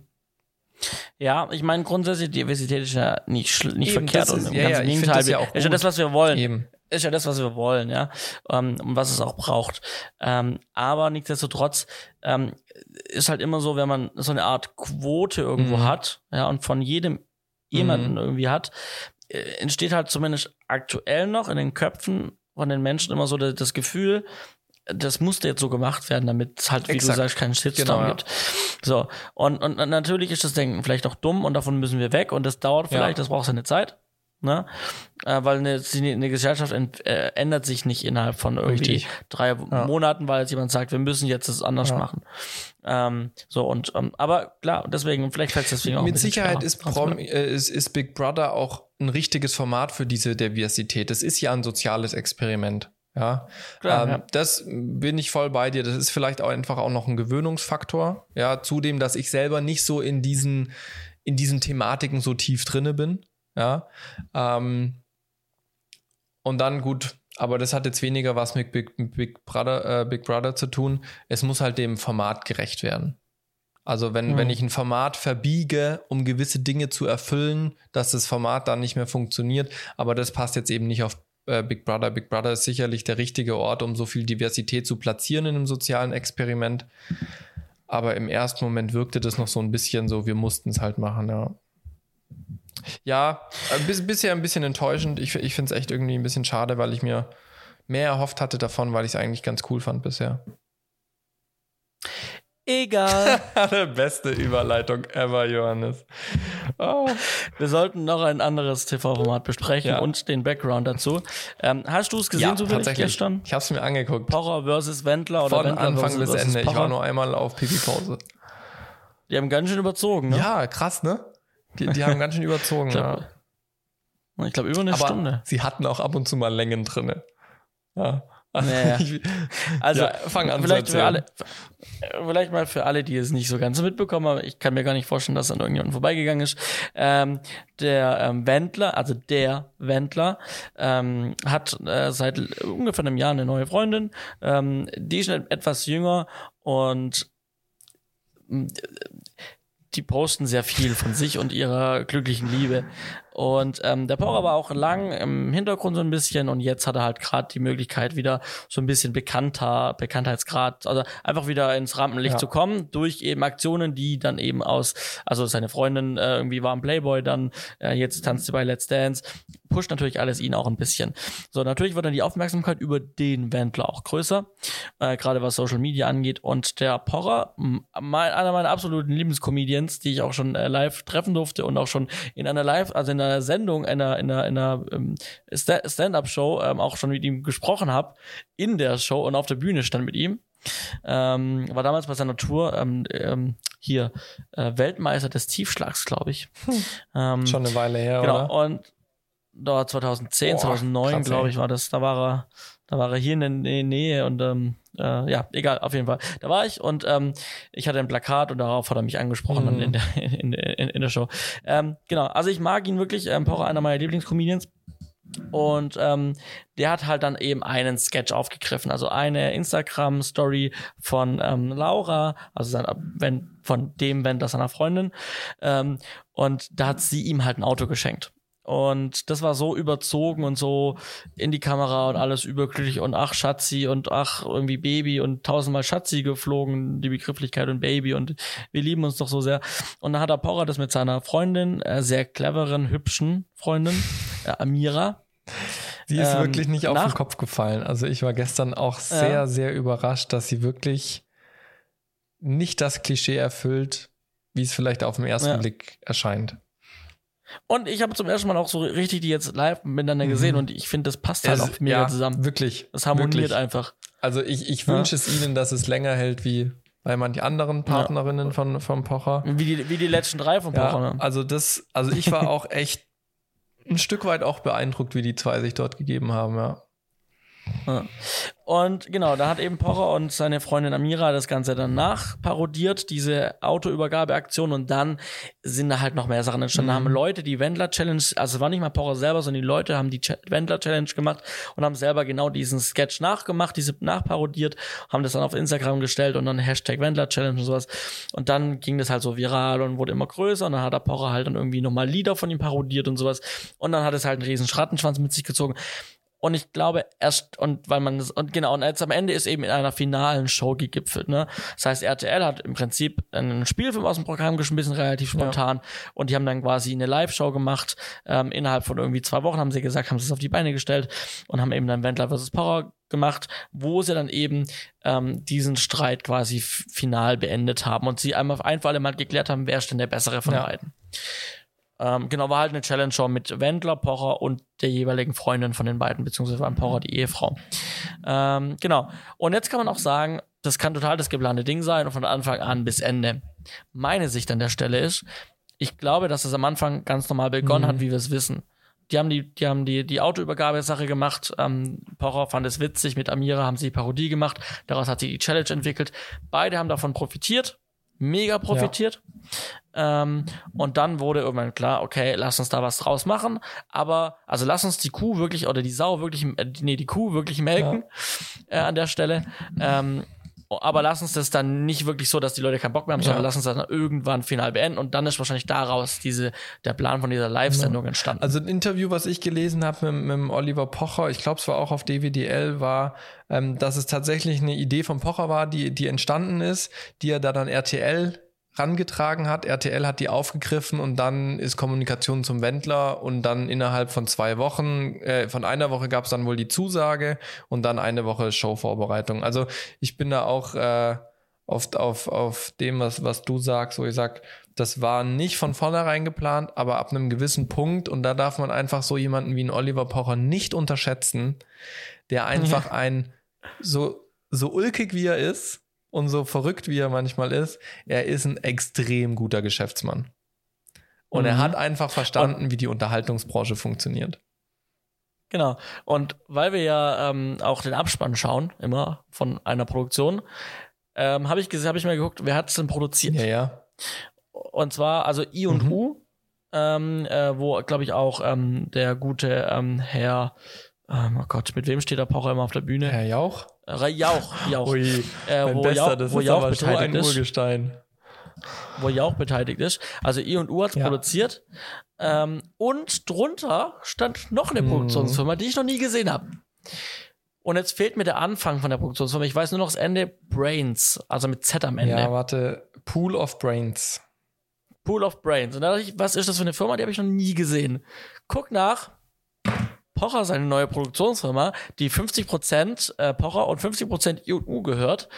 Ja, ich meine grundsätzlich, Diversität ist ja nicht verkehrt und im ganzen Gegenteil. Das ist ja das, was wir wollen. Eben. Ist ja das, was wir wollen, ja. Und was es auch braucht. Aber nichtsdestotrotz ist halt immer so, wenn man so eine Art Quote irgendwo hat, ja, und von jedem jemanden irgendwie hat, entsteht halt zumindest aktuell noch in den Köpfen von den Menschen immer so das Gefühl, das musste jetzt so gemacht werden, damit es halt, wie du sagst, keinen Shitstorm gibt. So. Und natürlich ist das Denken vielleicht auch dumm und davon müssen wir weg und das dauert vielleicht, das braucht seine Zeit. Ne? Weil eine Gesellschaft ändert sich nicht innerhalb von irgendwie drei Monaten, weil jetzt jemand sagt, wir müssen jetzt das anders machen. Aber klar, deswegen, vielleicht fällt es deswegen auch mit Sicherheit ist Big Brother auch ein richtiges Format für diese Diversität. Das ist ja ein soziales Experiment. Ja, klar, das bin ich voll bei dir. Das ist vielleicht auch einfach auch noch ein Gewöhnungsfaktor. Ja, zudem, dass ich selber nicht so in diesen Thematiken so tief drinne bin. Ja, und dann gut, aber das hat jetzt weniger was mit Big Brother zu tun. Es muss halt dem Format gerecht werden. Also wenn ich ein Format verbiege, um gewisse Dinge zu erfüllen, dass das Format dann nicht mehr funktioniert, aber das passt jetzt eben nicht auf Big Brother. Big Brother ist sicherlich der richtige Ort, um so viel Diversität zu platzieren in einem sozialen Experiment. Aber im ersten Moment wirkte das noch so ein bisschen so, wir mussten es halt machen, ja. Ja, bisher ein bisschen enttäuschend. Ich finde es echt irgendwie ein bisschen schade, weil ich mir mehr erhofft hatte davon, weil ich es eigentlich ganz cool fand bisher. Egal. Die beste Überleitung ever, Johannes. Oh. Wir sollten noch ein anderes TV-Format besprechen und den Background dazu. Hast du es gesehen, tatsächlich gestern? Ich habe es mir angeguckt. Pocher versus Wendler oder von Wendler Anfang bis Ende. Pocher. Ich war nur einmal auf Pipi-Pause. Die haben ganz schön überzogen, ne? Ja, krass, ne? Die haben ganz schön überzogen. Ich glaube, über eine Stunde. Sie hatten auch ab und zu mal Längen drin. Ja. Fang an. Vielleicht mal für alle, die es nicht so ganz mitbekommen haben. Ich kann mir gar nicht vorstellen, dass an irgendjemanden vorbeigegangen ist. Der Wendler hat seit ungefähr einem Jahr eine neue Freundin. Die ist etwas jünger und die posten sehr viel von sich und ihrer glücklichen Liebe. Und der Pocher war auch lang im Hintergrund so ein bisschen und jetzt hat er halt gerade die Möglichkeit, wieder so ein bisschen Bekanntheitsgrad, also einfach wieder ins Rampenlicht zu kommen, durch eben Aktionen, die dann eben seine Freundin irgendwie war ein Playboy, dann jetzt tanzt sie bei Let's Dance, pusht natürlich alles ihn auch ein bisschen. So, natürlich wird dann die Aufmerksamkeit über den Wendler auch größer, gerade was Social Media angeht, und der Pocher, einer meiner absoluten Lieblingscomedians, die ich auch schon live treffen durfte und auch schon in einer Sendung, in einer Stand-Up-Show auch schon mit ihm gesprochen habe, in der Show und auf der Bühne stand mit ihm. War damals bei seiner Tour Weltmeister des Tiefschlags, glaube ich. Schon eine Weile her, genau, oder? Genau, und 2010, 2009, glaube ich, war das. Da war er hier in der Nähe und egal, auf jeden Fall. Da war ich und ich hatte ein Plakat und darauf hat er mich angesprochen in der Show. Genau, also ich mag ihn wirklich, Pocher, einer meiner Lieblingscomedians. Und der hat halt dann eben einen Sketch aufgegriffen, also eine Instagram-Story von Laura, also von dem Wendler seiner Freundin. Und da hat sie ihm halt ein Auto geschenkt. Und das war so überzogen und so in die Kamera und alles überglücklich und ach Schatzi und ach irgendwie Baby und tausendmal Schatzi geflogen, die Begrifflichkeit und Baby und wir lieben uns doch so sehr. Und dann hat der Pocher das mit seiner Freundin, sehr cleveren, hübschen Freundin, Amira. Sie ist wirklich nicht auf den Kopf gefallen. Also ich war gestern auch sehr überrascht, dass sie wirklich nicht das Klischee erfüllt, wie es vielleicht auf den ersten Blick erscheint. Und ich habe zum ersten Mal auch so richtig die jetzt live miteinander gesehen und ich finde, das passt halt auch mega zusammen. Wirklich. Das harmoniert einfach. Also ich wünsche es ihnen, dass es länger hält wie bei manch anderen Partnerinnen von Pocher. Wie die letzten drei von Pocher. Ne? Also ich war auch echt ein Stück weit auch beeindruckt, wie die zwei sich dort gegeben haben, ja. Und genau, da hat eben Pocher und seine Freundin Amira das Ganze dann nachparodiert, diese Autoübergabeaktion, und dann sind da halt noch mehr Sachen entstanden. Da haben Leute die Wendler-Challenge, also es war nicht mal Pocher selber, sondern die Leute haben die Wendler-Challenge gemacht und haben selber genau diesen Sketch nachgemacht, diese nachparodiert, haben das dann auf Instagram gestellt und dann Hashtag Wendler-Challenge und sowas. Und dann ging das halt so viral und wurde immer größer und dann hat der Pocher halt dann irgendwie nochmal Lieder von ihm parodiert und sowas. Und dann hat es halt einen riesen Schrattenschwanz mit sich gezogen. Und ich glaube und jetzt am Ende ist eben in einer finalen Show gegipfelt, ne? Das heißt, RTL hat im Prinzip einen Spielfilm aus dem Programm geschmissen, relativ spontan. Ja. Und die haben dann quasi eine Live-Show gemacht. Innerhalb von irgendwie 2 Wochen haben sie gesagt, haben sie es auf die Beine gestellt und haben eben dann Wendler vs. Power gemacht, wo sie dann eben diesen Streit quasi final beendet haben und sie einmal ein für alle Mal geklärt haben, wer ist denn der Bessere von beiden. Genau, war halt eine Challenge-Show mit Wendler, Pocher und der jeweiligen Freundin von den beiden, beziehungsweise an Pocher die Ehefrau. Genau. Und jetzt kann man auch sagen, das kann total das geplante Ding sein und von Anfang an bis Ende. Meine Sicht an der Stelle ist, ich glaube, dass es am Anfang ganz normal begonnen hat, wie wir es wissen. Die haben die Autoübergabe-Sache gemacht. Pocher fand es witzig, mit Amira haben sie Parodie gemacht. Daraus hat sie die Challenge entwickelt. Beide haben davon profitiert. Mega profitiert. Ja. Und dann wurde irgendwann klar, okay, lass uns da was draus machen, aber also lass uns die Kuh wirklich oder die Sau wirklich, die Kuh wirklich melken an der Stelle. Aber lass uns das dann nicht wirklich so, dass die Leute keinen Bock mehr haben, sondern lass uns das dann irgendwann final beenden und dann ist wahrscheinlich daraus der Plan von dieser Live-Sendung entstanden. Also ein Interview, was ich gelesen habe mit Oliver Pocher, ich glaube es war auch auf DWDL, war, dass es tatsächlich eine Idee von Pocher war, die entstanden ist, die er da dann RTL rangetragen hat. RTL hat die aufgegriffen und dann ist Kommunikation zum Wendler und dann innerhalb von 2 Wochen, von einer Woche gab es dann wohl die Zusage und dann eine Woche Showvorbereitung. Also ich bin da auch oft auf dem, was du sagst, wo ich sag, das war nicht von vornherein geplant, aber ab einem gewissen Punkt, und da darf man einfach so jemanden wie einen Oliver Pocher nicht unterschätzen, der einfach ein so ulkig wie er ist, und so verrückt, wie er manchmal ist, er ist ein extrem guter Geschäftsmann. Und er hat einfach verstanden, wie die Unterhaltungsbranche funktioniert. Genau. Und weil wir ja auch den Abspann schauen, immer von einer Produktion, hab ich mal geguckt, wer hat es denn produziert? Ja. Und zwar, also I und U, wo, glaube ich, auch der gute Herr, oh Gott, mit wem steht der Pocher immer auf der Bühne? Herr Jauch? Jauch. Ui, mein Bester, das ist aber so ein Urgestein. Wo Jauch beteiligt ist. Also I und U hat es produziert. Und drunter stand noch eine Produktionsfirma, die ich noch nie gesehen habe. Und jetzt fehlt mir der Anfang von der Produktionsfirma. Ich weiß nur noch das Ende. Brains, also mit Z am Ende. Ja, warte. Pool of Brains. Und da dachte ich, was ist das für eine Firma? Die habe ich noch nie gesehen. Guck nach. Pocher, seine neue Produktionsfirma, die 50% Pocher und 50% I&U gehört.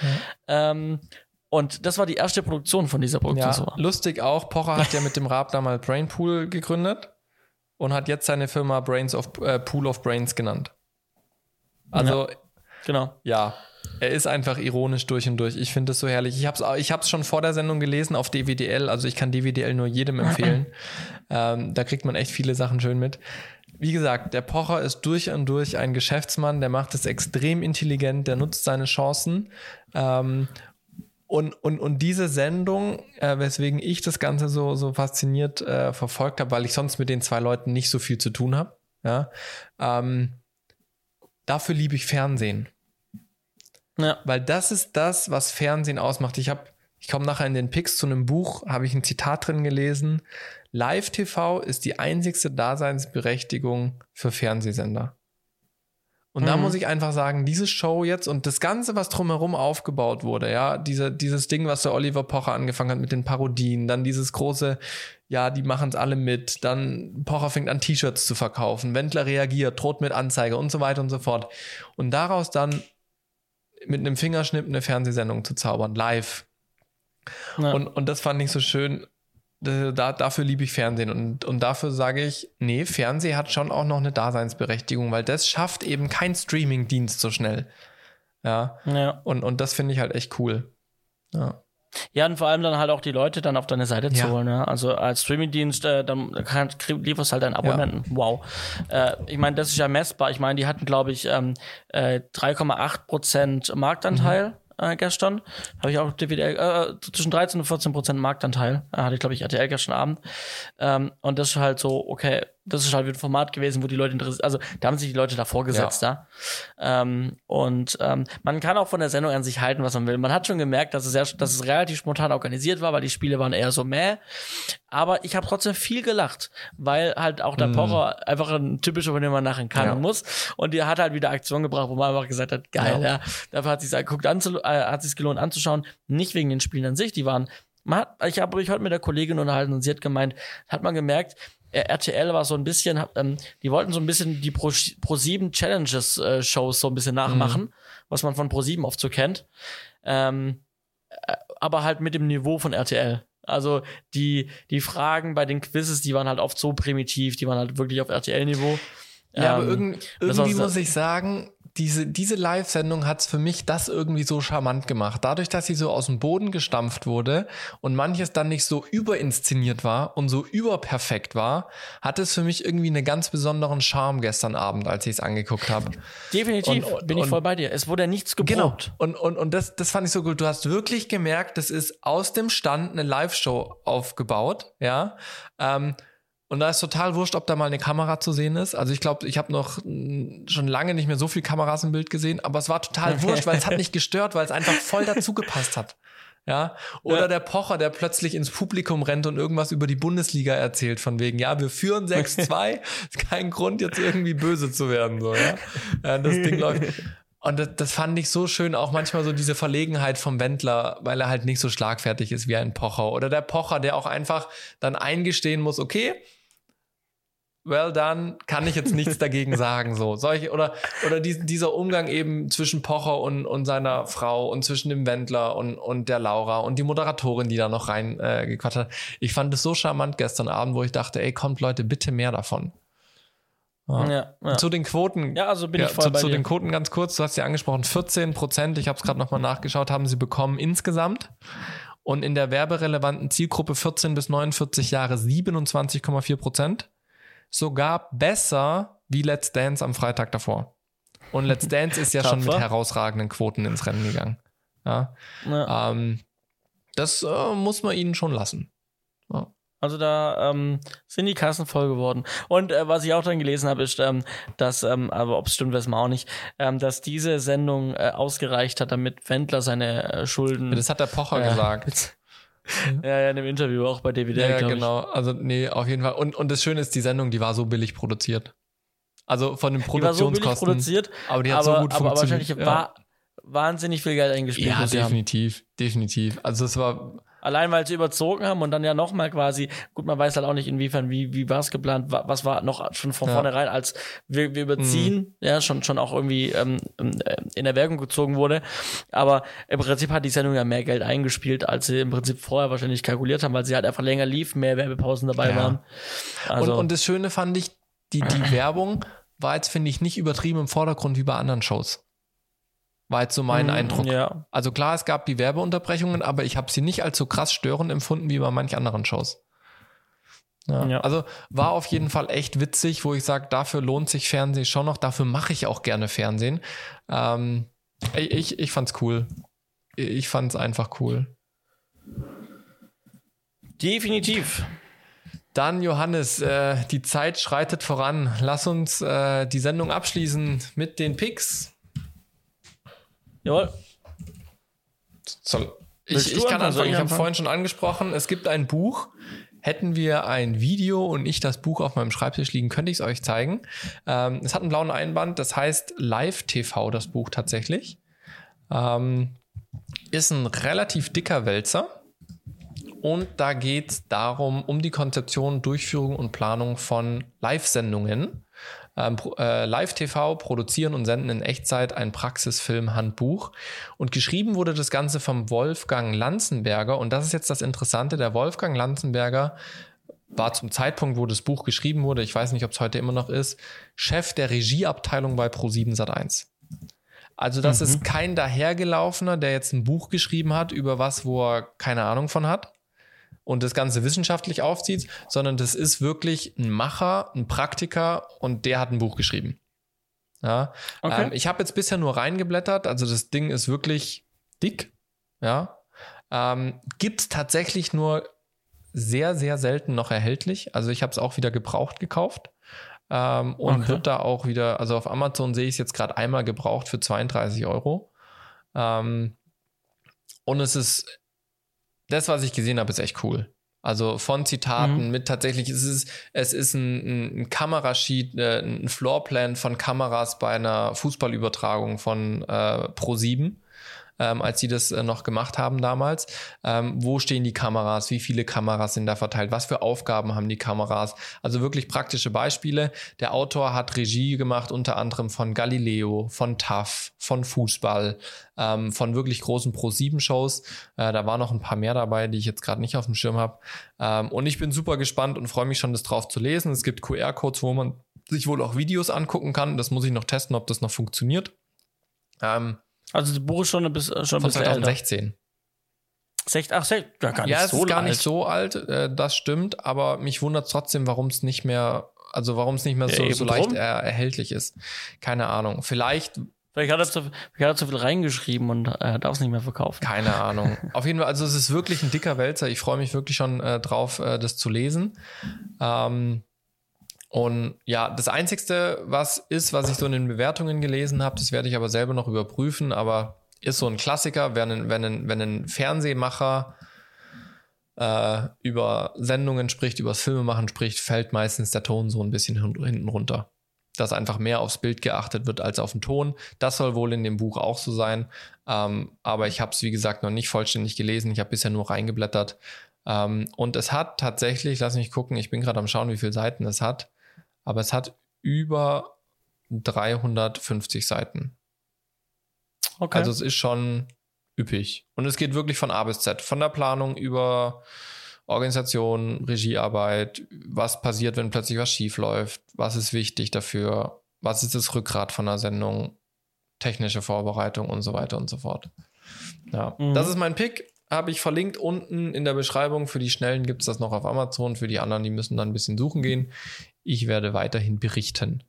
Und das war die erste Produktion von dieser Produktionsfirma. Ja, lustig auch, Pocher hat ja mit dem Raab damals Brainpool gegründet und hat jetzt seine Firma Pool of Brains genannt. Also, ja, er ist einfach ironisch durch und durch. Ich finde das so herrlich. Ich hab's schon vor der Sendung gelesen auf DWDL, also ich kann DWDL nur jedem empfehlen. Da kriegt man echt viele Sachen schön mit. Wie gesagt, der Pocher ist durch und durch ein Geschäftsmann, der macht es extrem intelligent, der nutzt seine Chancen. Und diese Sendung, weswegen ich das Ganze so fasziniert verfolgt habe, weil ich sonst mit den zwei Leuten nicht so viel zu tun habe. Ja? Dafür liebe ich Fernsehen. Ja. Weil das ist das, was Fernsehen ausmacht. Ich habe Ich komme nachher in den Picks zu einem Buch, habe ich ein Zitat drin gelesen. Live-TV ist die einzigste Daseinsberechtigung für Fernsehsender. Und da muss ich einfach sagen, diese Show jetzt und das Ganze, was drumherum aufgebaut wurde, ja, dieses Ding, was der Oliver Pocher angefangen hat mit den Parodien, dann dieses große, ja, die machen es alle mit, dann Pocher fängt an, T-Shirts zu verkaufen, Wendler reagiert, droht mit Anzeige und so weiter und so fort. Und daraus dann mit einem Fingerschnipp eine Fernsehsendung zu zaubern, live. Ja. Und das fand ich so schön. Dafür liebe ich Fernsehen und dafür sage ich, nee, Fernsehen hat schon auch noch eine Daseinsberechtigung, weil das schafft eben kein Streaming-Dienst so schnell. Ja. Und das finde ich halt echt cool. Ja, und vor allem dann halt auch die Leute dann auf deine Seite zu holen. Ja? Also als Streaming-Dienst, dann lieferst halt deinen Abonnenten. Ja. Wow. Ich meine, das ist ja messbar. Ich meine, die hatten, glaube ich, 3,8% Marktanteil. Mhm. Gestern, habe ich auch DWDL, zwischen 13 und 14% Marktanteil, hatte ich, glaube ich, RTL gestern Abend. Und das ist halt so, okay, das ist halt wieder ein Format gewesen, wo die Leute interessiert, also da haben sich die Leute davor gesetzt, da. Man kann auch von der Sendung an sich halten, was man will. Man hat schon gemerkt, dass es relativ spontan organisiert war, weil die Spiele waren eher so mäh. Aber ich habe trotzdem viel gelacht, weil halt auch der Pocher einfach ein typischer, von dem man nachher kann und muss. Und der hat halt wieder Aktion gebracht, wo man einfach gesagt hat, geil, ja. Dafür hat es sich gelohnt anzuschauen. Nicht wegen den Spielen an sich, die waren, ich habe mich heute mit der Kollegin unterhalten und sie hat gemeint, hat man gemerkt, RTL war so ein bisschen, die wollten so ein bisschen die ProSieben Challenges Shows so ein bisschen nachmachen, was man von ProSieben oft so kennt. Aber halt mit dem Niveau von RTL. Also die Fragen bei den Quizzes, die waren halt oft so primitiv, die waren halt wirklich auf RTL-Niveau. Ja, aber irgendwie muss ich sagen, diese Live-Sendung hat's für mich das irgendwie so charmant gemacht. Dadurch, dass sie so aus dem Boden gestampft wurde und manches dann nicht so überinszeniert war und so überperfekt war, hat es für mich irgendwie einen ganz besonderen Charme gestern Abend, als ich es angeguckt habe. Definitiv, bin ich voll bei dir. Es wurde ja nichts geprobt. Genau. Und das fand ich so gut. Du hast wirklich gemerkt, das ist aus dem Stand eine Live-Show aufgebaut, ja. Und da ist total wurscht, ob da mal eine Kamera zu sehen ist. Also ich glaube, ich habe noch schon lange nicht mehr so viel Kameras im Bild gesehen, aber es war total wurscht, weil es hat nicht gestört, weil es einfach voll dazu gepasst hat. Ja, oder der Pocher, der plötzlich ins Publikum rennt und irgendwas über die Bundesliga erzählt, von wegen, ja, wir führen 6-2, ist kein Grund, jetzt irgendwie böse zu werden, so, ja. Das Ding läuft. Und das fand ich so schön, auch manchmal so diese Verlegenheit vom Wendler, weil er halt nicht so schlagfertig ist wie ein Pocher. Oder der Pocher, der auch einfach dann eingestehen muss, okay, well done, kann ich jetzt nichts dagegen sagen, so. Oder dieser Umgang eben zwischen Pocher und seiner Frau und zwischen dem Wendler und der Laura und die Moderatorin, die da noch rein gequatscht hat. Ich fand es so charmant gestern Abend, wo ich dachte, ey, kommt Leute, bitte mehr davon. Ja. Zu den Quoten. Ja, also bin ich voll bei dir. Zu den Quoten ganz kurz, du hast ja angesprochen, 14%, ich habe es gerade nochmal nachgeschaut, haben sie bekommen insgesamt. Und in der werberelevanten Zielgruppe 14 bis 49 Jahre 27,4%. Sogar besser wie Let's Dance am Freitag davor. Und Let's Dance ist ja schon mit herausragenden Quoten ins Rennen gegangen. Ja. Das muss man ihnen schon lassen. Ja. Also da sind die Kassen voll geworden. Und was ich auch dann gelesen habe, ist, dass, aber ob es stimmt, weiß man auch nicht, dass diese Sendung ausgereicht hat, damit Wendler seine Schulden... Das hat der Pocher gesagt. Ja, in einem Interview auch bei DWDL, glaube ich. Ja, genau. Also, nee, auf jeden Fall. Und das Schöne ist, die Sendung, die war so billig produziert. Also von den Produktionskosten. Die war so billig produziert, aber die hat so gut funktioniert. Aber wahrscheinlich war wahnsinnig viel Geld eingespielt. Ja, definitiv. Also es war... Allein, weil sie überzogen haben und dann ja nochmal quasi, gut, man weiß halt auch nicht, inwiefern, wie war es geplant, was war noch schon von vornherein, als wir überziehen, schon auch irgendwie in Erwägung gezogen wurde. Aber im Prinzip hat die Sendung ja mehr Geld eingespielt, als sie im Prinzip vorher wahrscheinlich kalkuliert haben, weil sie halt einfach länger lief, mehr Werbepausen dabei waren. Also. Und das Schöne fand ich, die Werbung war jetzt, finde ich, nicht übertrieben im Vordergrund wie bei anderen Shows. War jetzt so mein Eindruck. Ja. Also klar, es gab die Werbeunterbrechungen, aber ich habe sie nicht als so krass störend empfunden wie bei manch anderen Shows. Ja. Also war auf jeden Fall echt witzig, wo ich sage, dafür lohnt sich Fernsehen schon noch, dafür mache ich auch gerne Fernsehen. Ich fand's cool. Ich fand's einfach cool. Definitiv. Dann, Johannes, die Zeit schreitet voran. Lass uns die Sendung abschließen mit den Picks. Jawohl. Ich kann anfangen. Ich habe vorhin schon angesprochen, es gibt ein Buch. Hätten wir ein Video und ich das Buch auf meinem Schreibtisch liegen, könnte ich es euch zeigen. Es hat einen blauen Einband, das heißt Live TV, das Buch tatsächlich. Ist ein relativ dicker Wälzer. Und da geht es darum, um die Konzeption, Durchführung und Planung von Live-Sendungen. Live-TV, Produzieren und Senden in Echtzeit, ein Praxisfilm-Handbuch. Und geschrieben wurde das Ganze vom Wolfgang Lanzenberger. Und das ist jetzt das Interessante, der Wolfgang Lanzenberger war zum Zeitpunkt, wo das Buch geschrieben wurde, ich weiß nicht, ob es heute immer noch ist, Chef der Regieabteilung bei ProSieben Sat.1. Also das ist kein dahergelaufener, der jetzt ein Buch geschrieben hat, über was, wo er keine Ahnung von hat und das Ganze wissenschaftlich aufzieht, sondern das ist wirklich ein Macher, ein Praktiker und der hat ein Buch geschrieben. Ja. Okay. Ich habe jetzt bisher nur reingeblättert, also das Ding ist wirklich dick. Ja. Gibt es tatsächlich nur sehr, sehr selten noch erhältlich. Also ich habe es auch wieder gebraucht gekauft. Und okay. Wird da auch wieder, also auf Amazon sehe ich es jetzt gerade einmal gebraucht für 32 €. Und es ist, das, was ich gesehen habe, ist echt cool. Also von Zitaten mit tatsächlich, es ist ein Kamerasheet, ein Floorplan von Kameras bei einer Fußballübertragung von ProSieben. Als sie das noch gemacht haben damals. Wo stehen die Kameras? Wie viele Kameras sind da verteilt? Was für Aufgaben haben die Kameras? Also wirklich praktische Beispiele. Der Autor hat Regie gemacht, unter anderem von Galileo, von TAF, von Fußball, von wirklich großen Pro-7-Shows. Da waren noch ein paar mehr dabei, die ich jetzt gerade nicht auf dem Schirm habe. Und ich bin super gespannt und freue mich schon, das drauf zu lesen. Es gibt QR-Codes, wo man sich wohl auch Videos angucken kann. Das muss ich noch testen, ob das noch funktioniert. Also das Buch ist schon von 2016. Gar nicht so alt, das stimmt, aber mich wundert es trotzdem, warum es nicht mehr so leicht erhältlich ist. Keine Ahnung. Vielleicht hat er zu viel reingeschrieben und darf es nicht mehr verkaufen. Keine Ahnung. Auf jeden Fall, also es ist wirklich ein dicker Wälzer. Ich freue mich wirklich schon drauf, das zu lesen. Und ja, das Einzige, was ich so in den Bewertungen gelesen habe, das werde ich aber selber noch überprüfen, aber ist so ein Klassiker, wenn ein Fernsehmacher über Sendungen spricht, über das Filmemachen spricht, fällt meistens der Ton so ein bisschen hinten runter. Dass einfach mehr aufs Bild geachtet wird als auf den Ton. Das soll wohl in dem Buch auch so sein, aber ich habe es, wie gesagt, noch nicht vollständig gelesen. Ich habe bisher nur reingeblättert. Und es hat tatsächlich, lass mich gucken, ich bin gerade am Schauen, wie viele Seiten es hat. Aber es hat über 350 Seiten. Okay. Also es ist schon üppig. Und es geht wirklich von A bis Z. Von der Planung über Organisation, Regiearbeit, was passiert, wenn plötzlich was schief läuft, was ist wichtig dafür, was ist das Rückgrat von einer Sendung, technische Vorbereitung und so weiter und so fort. Ja, das ist mein Pick. Habe ich verlinkt unten in der Beschreibung. Für die Schnellen gibt es das noch auf Amazon. Für die anderen, die müssen dann ein bisschen suchen gehen. Ich werde weiterhin berichten.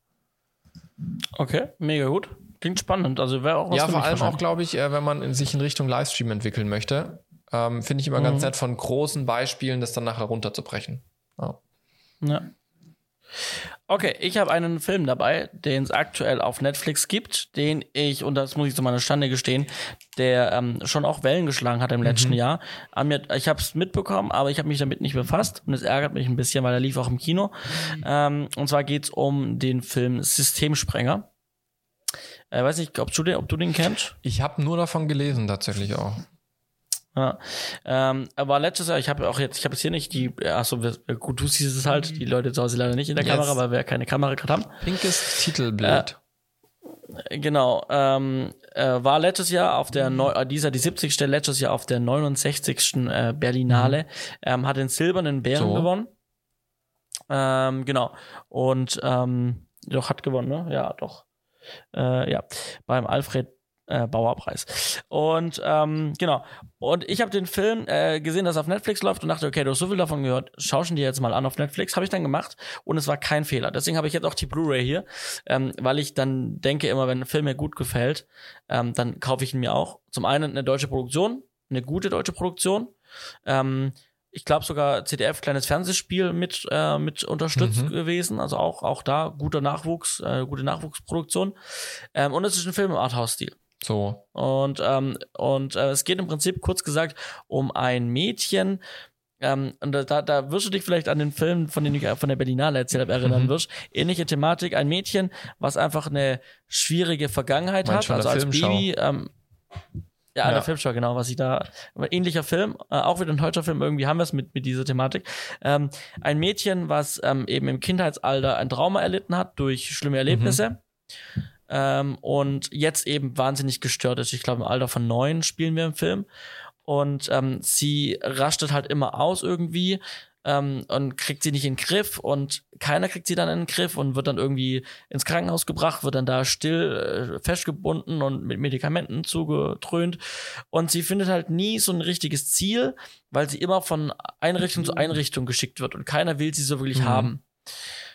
Okay, mega gut. Klingt spannend. Also wäre auch was. Ja, vor allem auch, glaube ich, wenn man sich in Richtung Livestream entwickeln möchte, finde ich immer ganz nett, von großen Beispielen das dann nachher runterzubrechen. Ja. Ja. Okay, ich habe einen Film dabei, den es aktuell auf Netflix gibt, den ich, und das muss ich zu meiner Schande gestehen, der schon auch Wellen geschlagen hat im letzten Jahr. Ich habe es mitbekommen, aber ich habe mich damit nicht befasst und es ärgert mich ein bisschen, weil er lief auch im Kino. Und zwar geht es um den Film Systemsprenger. Ich weiß nicht, ob du den kennst. Ich habe nur davon gelesen tatsächlich auch. Ja. Aber letztes Jahr, ich habe jetzt hier nicht die, du siehst es halt, die Leute zu Hause leider nicht in der Kamera, weil wir keine Kamera gerade haben. Pinkes Titelbild. Genau. War letztes Jahr auf der, die 70. letztes Jahr auf der 69. Berlinale, hat den Silbernen Bären gewonnen. Genau. Und doch, hat gewonnen, ne? Ja, doch. Ja, beim Alfred Bauerpreis. Und genau. Und ich habe den Film gesehen, dass er auf Netflix läuft und dachte, okay, du hast so viel davon gehört, schau schon dir jetzt mal an auf Netflix. Habe ich dann gemacht und es war kein Fehler. Deswegen habe ich jetzt auch die Blu-ray hier, weil ich dann denke immer, wenn ein Film mir gut gefällt, dann kaufe ich ihn mir auch. Zum einen eine deutsche Produktion, eine gute deutsche Produktion. Ich glaube sogar ZDF, kleines Fernsehspiel mit unterstützt gewesen. Also auch da guter Nachwuchs, gute Nachwuchsproduktion. Und es ist ein Film im Arthouse-Stil. So. Und es geht im Prinzip, kurz gesagt, um ein Mädchen. Und da wirst du dich vielleicht an den Film, von dem ich von der Berlinale erzählt habe, erinnern wirst. Ähnliche Thematik. Ein Mädchen, was einfach eine schwierige Vergangenheit hat. Also als Filmschau. Baby. Ja, der Filmschau, genau, was ich da. Ähnlicher Film, auch wieder ein deutscher Film, irgendwie haben wir es mit dieser Thematik. Ein Mädchen, was eben im Kindheitsalter ein Trauma erlitten hat durch schlimme Erlebnisse. Und jetzt eben wahnsinnig gestört ist. Ich glaube, im Alter von 9 spielen wir im Film. Und sie rastet halt immer aus irgendwie und kriegt sie nicht in den Griff. Und keiner kriegt sie dann in den Griff und wird dann irgendwie ins Krankenhaus gebracht, wird dann da still festgebunden und mit Medikamenten zugedröhnt. Und sie findet halt nie so ein richtiges Ziel, weil sie immer von Einrichtung zu Einrichtung geschickt wird. Und keiner will sie so wirklich haben.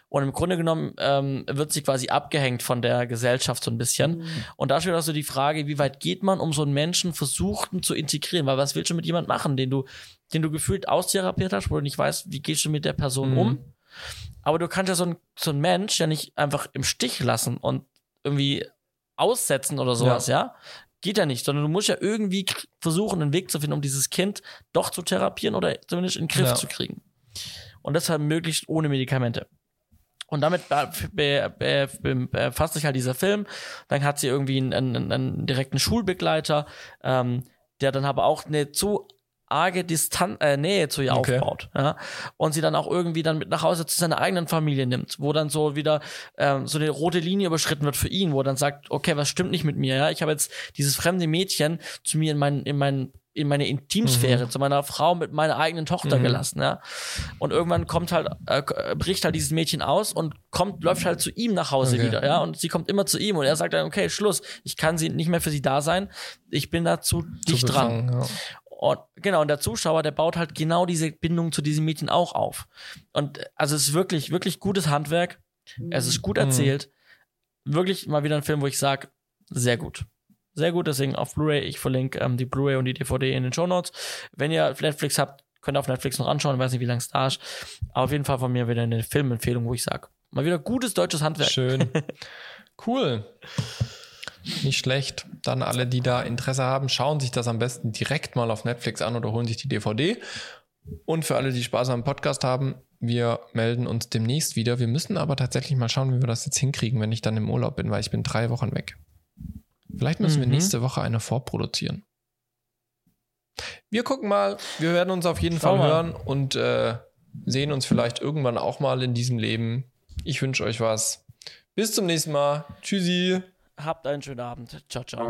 Und im Grunde genommen wird sie quasi abgehängt von der Gesellschaft so ein bisschen. Und da steht auch so die Frage, wie weit geht man, um so einen Menschen versuchten zu integrieren? Weil was willst du mit jemandem machen, den du gefühlt austherapiert hast, wo du nicht weißt, wie gehst du mit der Person um? Aber du kannst ja so einen Mensch ja nicht einfach im Stich lassen und irgendwie aussetzen oder sowas, ja? Geht ja nicht, sondern du musst ja irgendwie versuchen, einen Weg zu finden, um dieses Kind doch zu therapieren oder zumindest in den Griff zu kriegen. Und deshalb möglichst ohne Medikamente. Und damit befasst sich halt dieser Film. Dann hat sie irgendwie einen direkten Schulbegleiter, der dann aber auch eine zu arge Nähe zu ihr aufbaut. Ja? Und sie dann auch irgendwie dann mit nach Hause zu seiner eigenen Familie nimmt, wo dann so wieder so eine rote Linie überschritten wird für ihn, wo er dann sagt, okay, was stimmt nicht mit mir? Ja? Ich habe jetzt dieses fremde Mädchen zu mir in meine Intimsphäre, zu meiner Frau mit meiner eigenen Tochter gelassen, ja. Und irgendwann bricht halt dieses Mädchen aus und läuft halt zu ihm nach Hause wieder, ja. Und sie kommt immer zu ihm und er sagt dann, okay, Schluss, ich kann sie nicht mehr für sie da sein, ich bin da zu dicht dran. Ja. Und genau, und der Zuschauer, der baut halt genau diese Bindung zu diesem Mädchen auch auf. Und also es ist wirklich, wirklich gutes Handwerk, es ist gut erzählt, wirklich mal wieder ein Film, wo ich sage, sehr gut. Sehr gut, deswegen auf Blu-ray. Ich verlinke die Blu-ray und die DVD in den Shownotes. Wenn ihr Netflix habt, könnt ihr auf Netflix noch anschauen. Ich weiß nicht, wie lange es da ist. Aber auf jeden Fall von mir wieder eine Filmempfehlung, wo ich sage, mal wieder gutes deutsches Handwerk. Schön. Cool. Nicht schlecht. Dann alle, die da Interesse haben, schauen sich das am besten direkt mal auf Netflix an oder holen sich die DVD. Und für alle, die Spaß am Podcast haben, wir melden uns demnächst wieder. Wir müssen aber tatsächlich mal schauen, wie wir das jetzt hinkriegen, wenn ich dann im Urlaub bin, weil ich bin 3 Wochen weg. Vielleicht müssen wir nächste Woche eine vorproduzieren. Wir gucken mal. Wir werden uns auf jeden Fall hören und sehen uns vielleicht irgendwann auch mal in diesem Leben. Ich wünsche euch was. Bis zum nächsten Mal. Tschüssi. Habt einen schönen Abend. Ciao, ciao.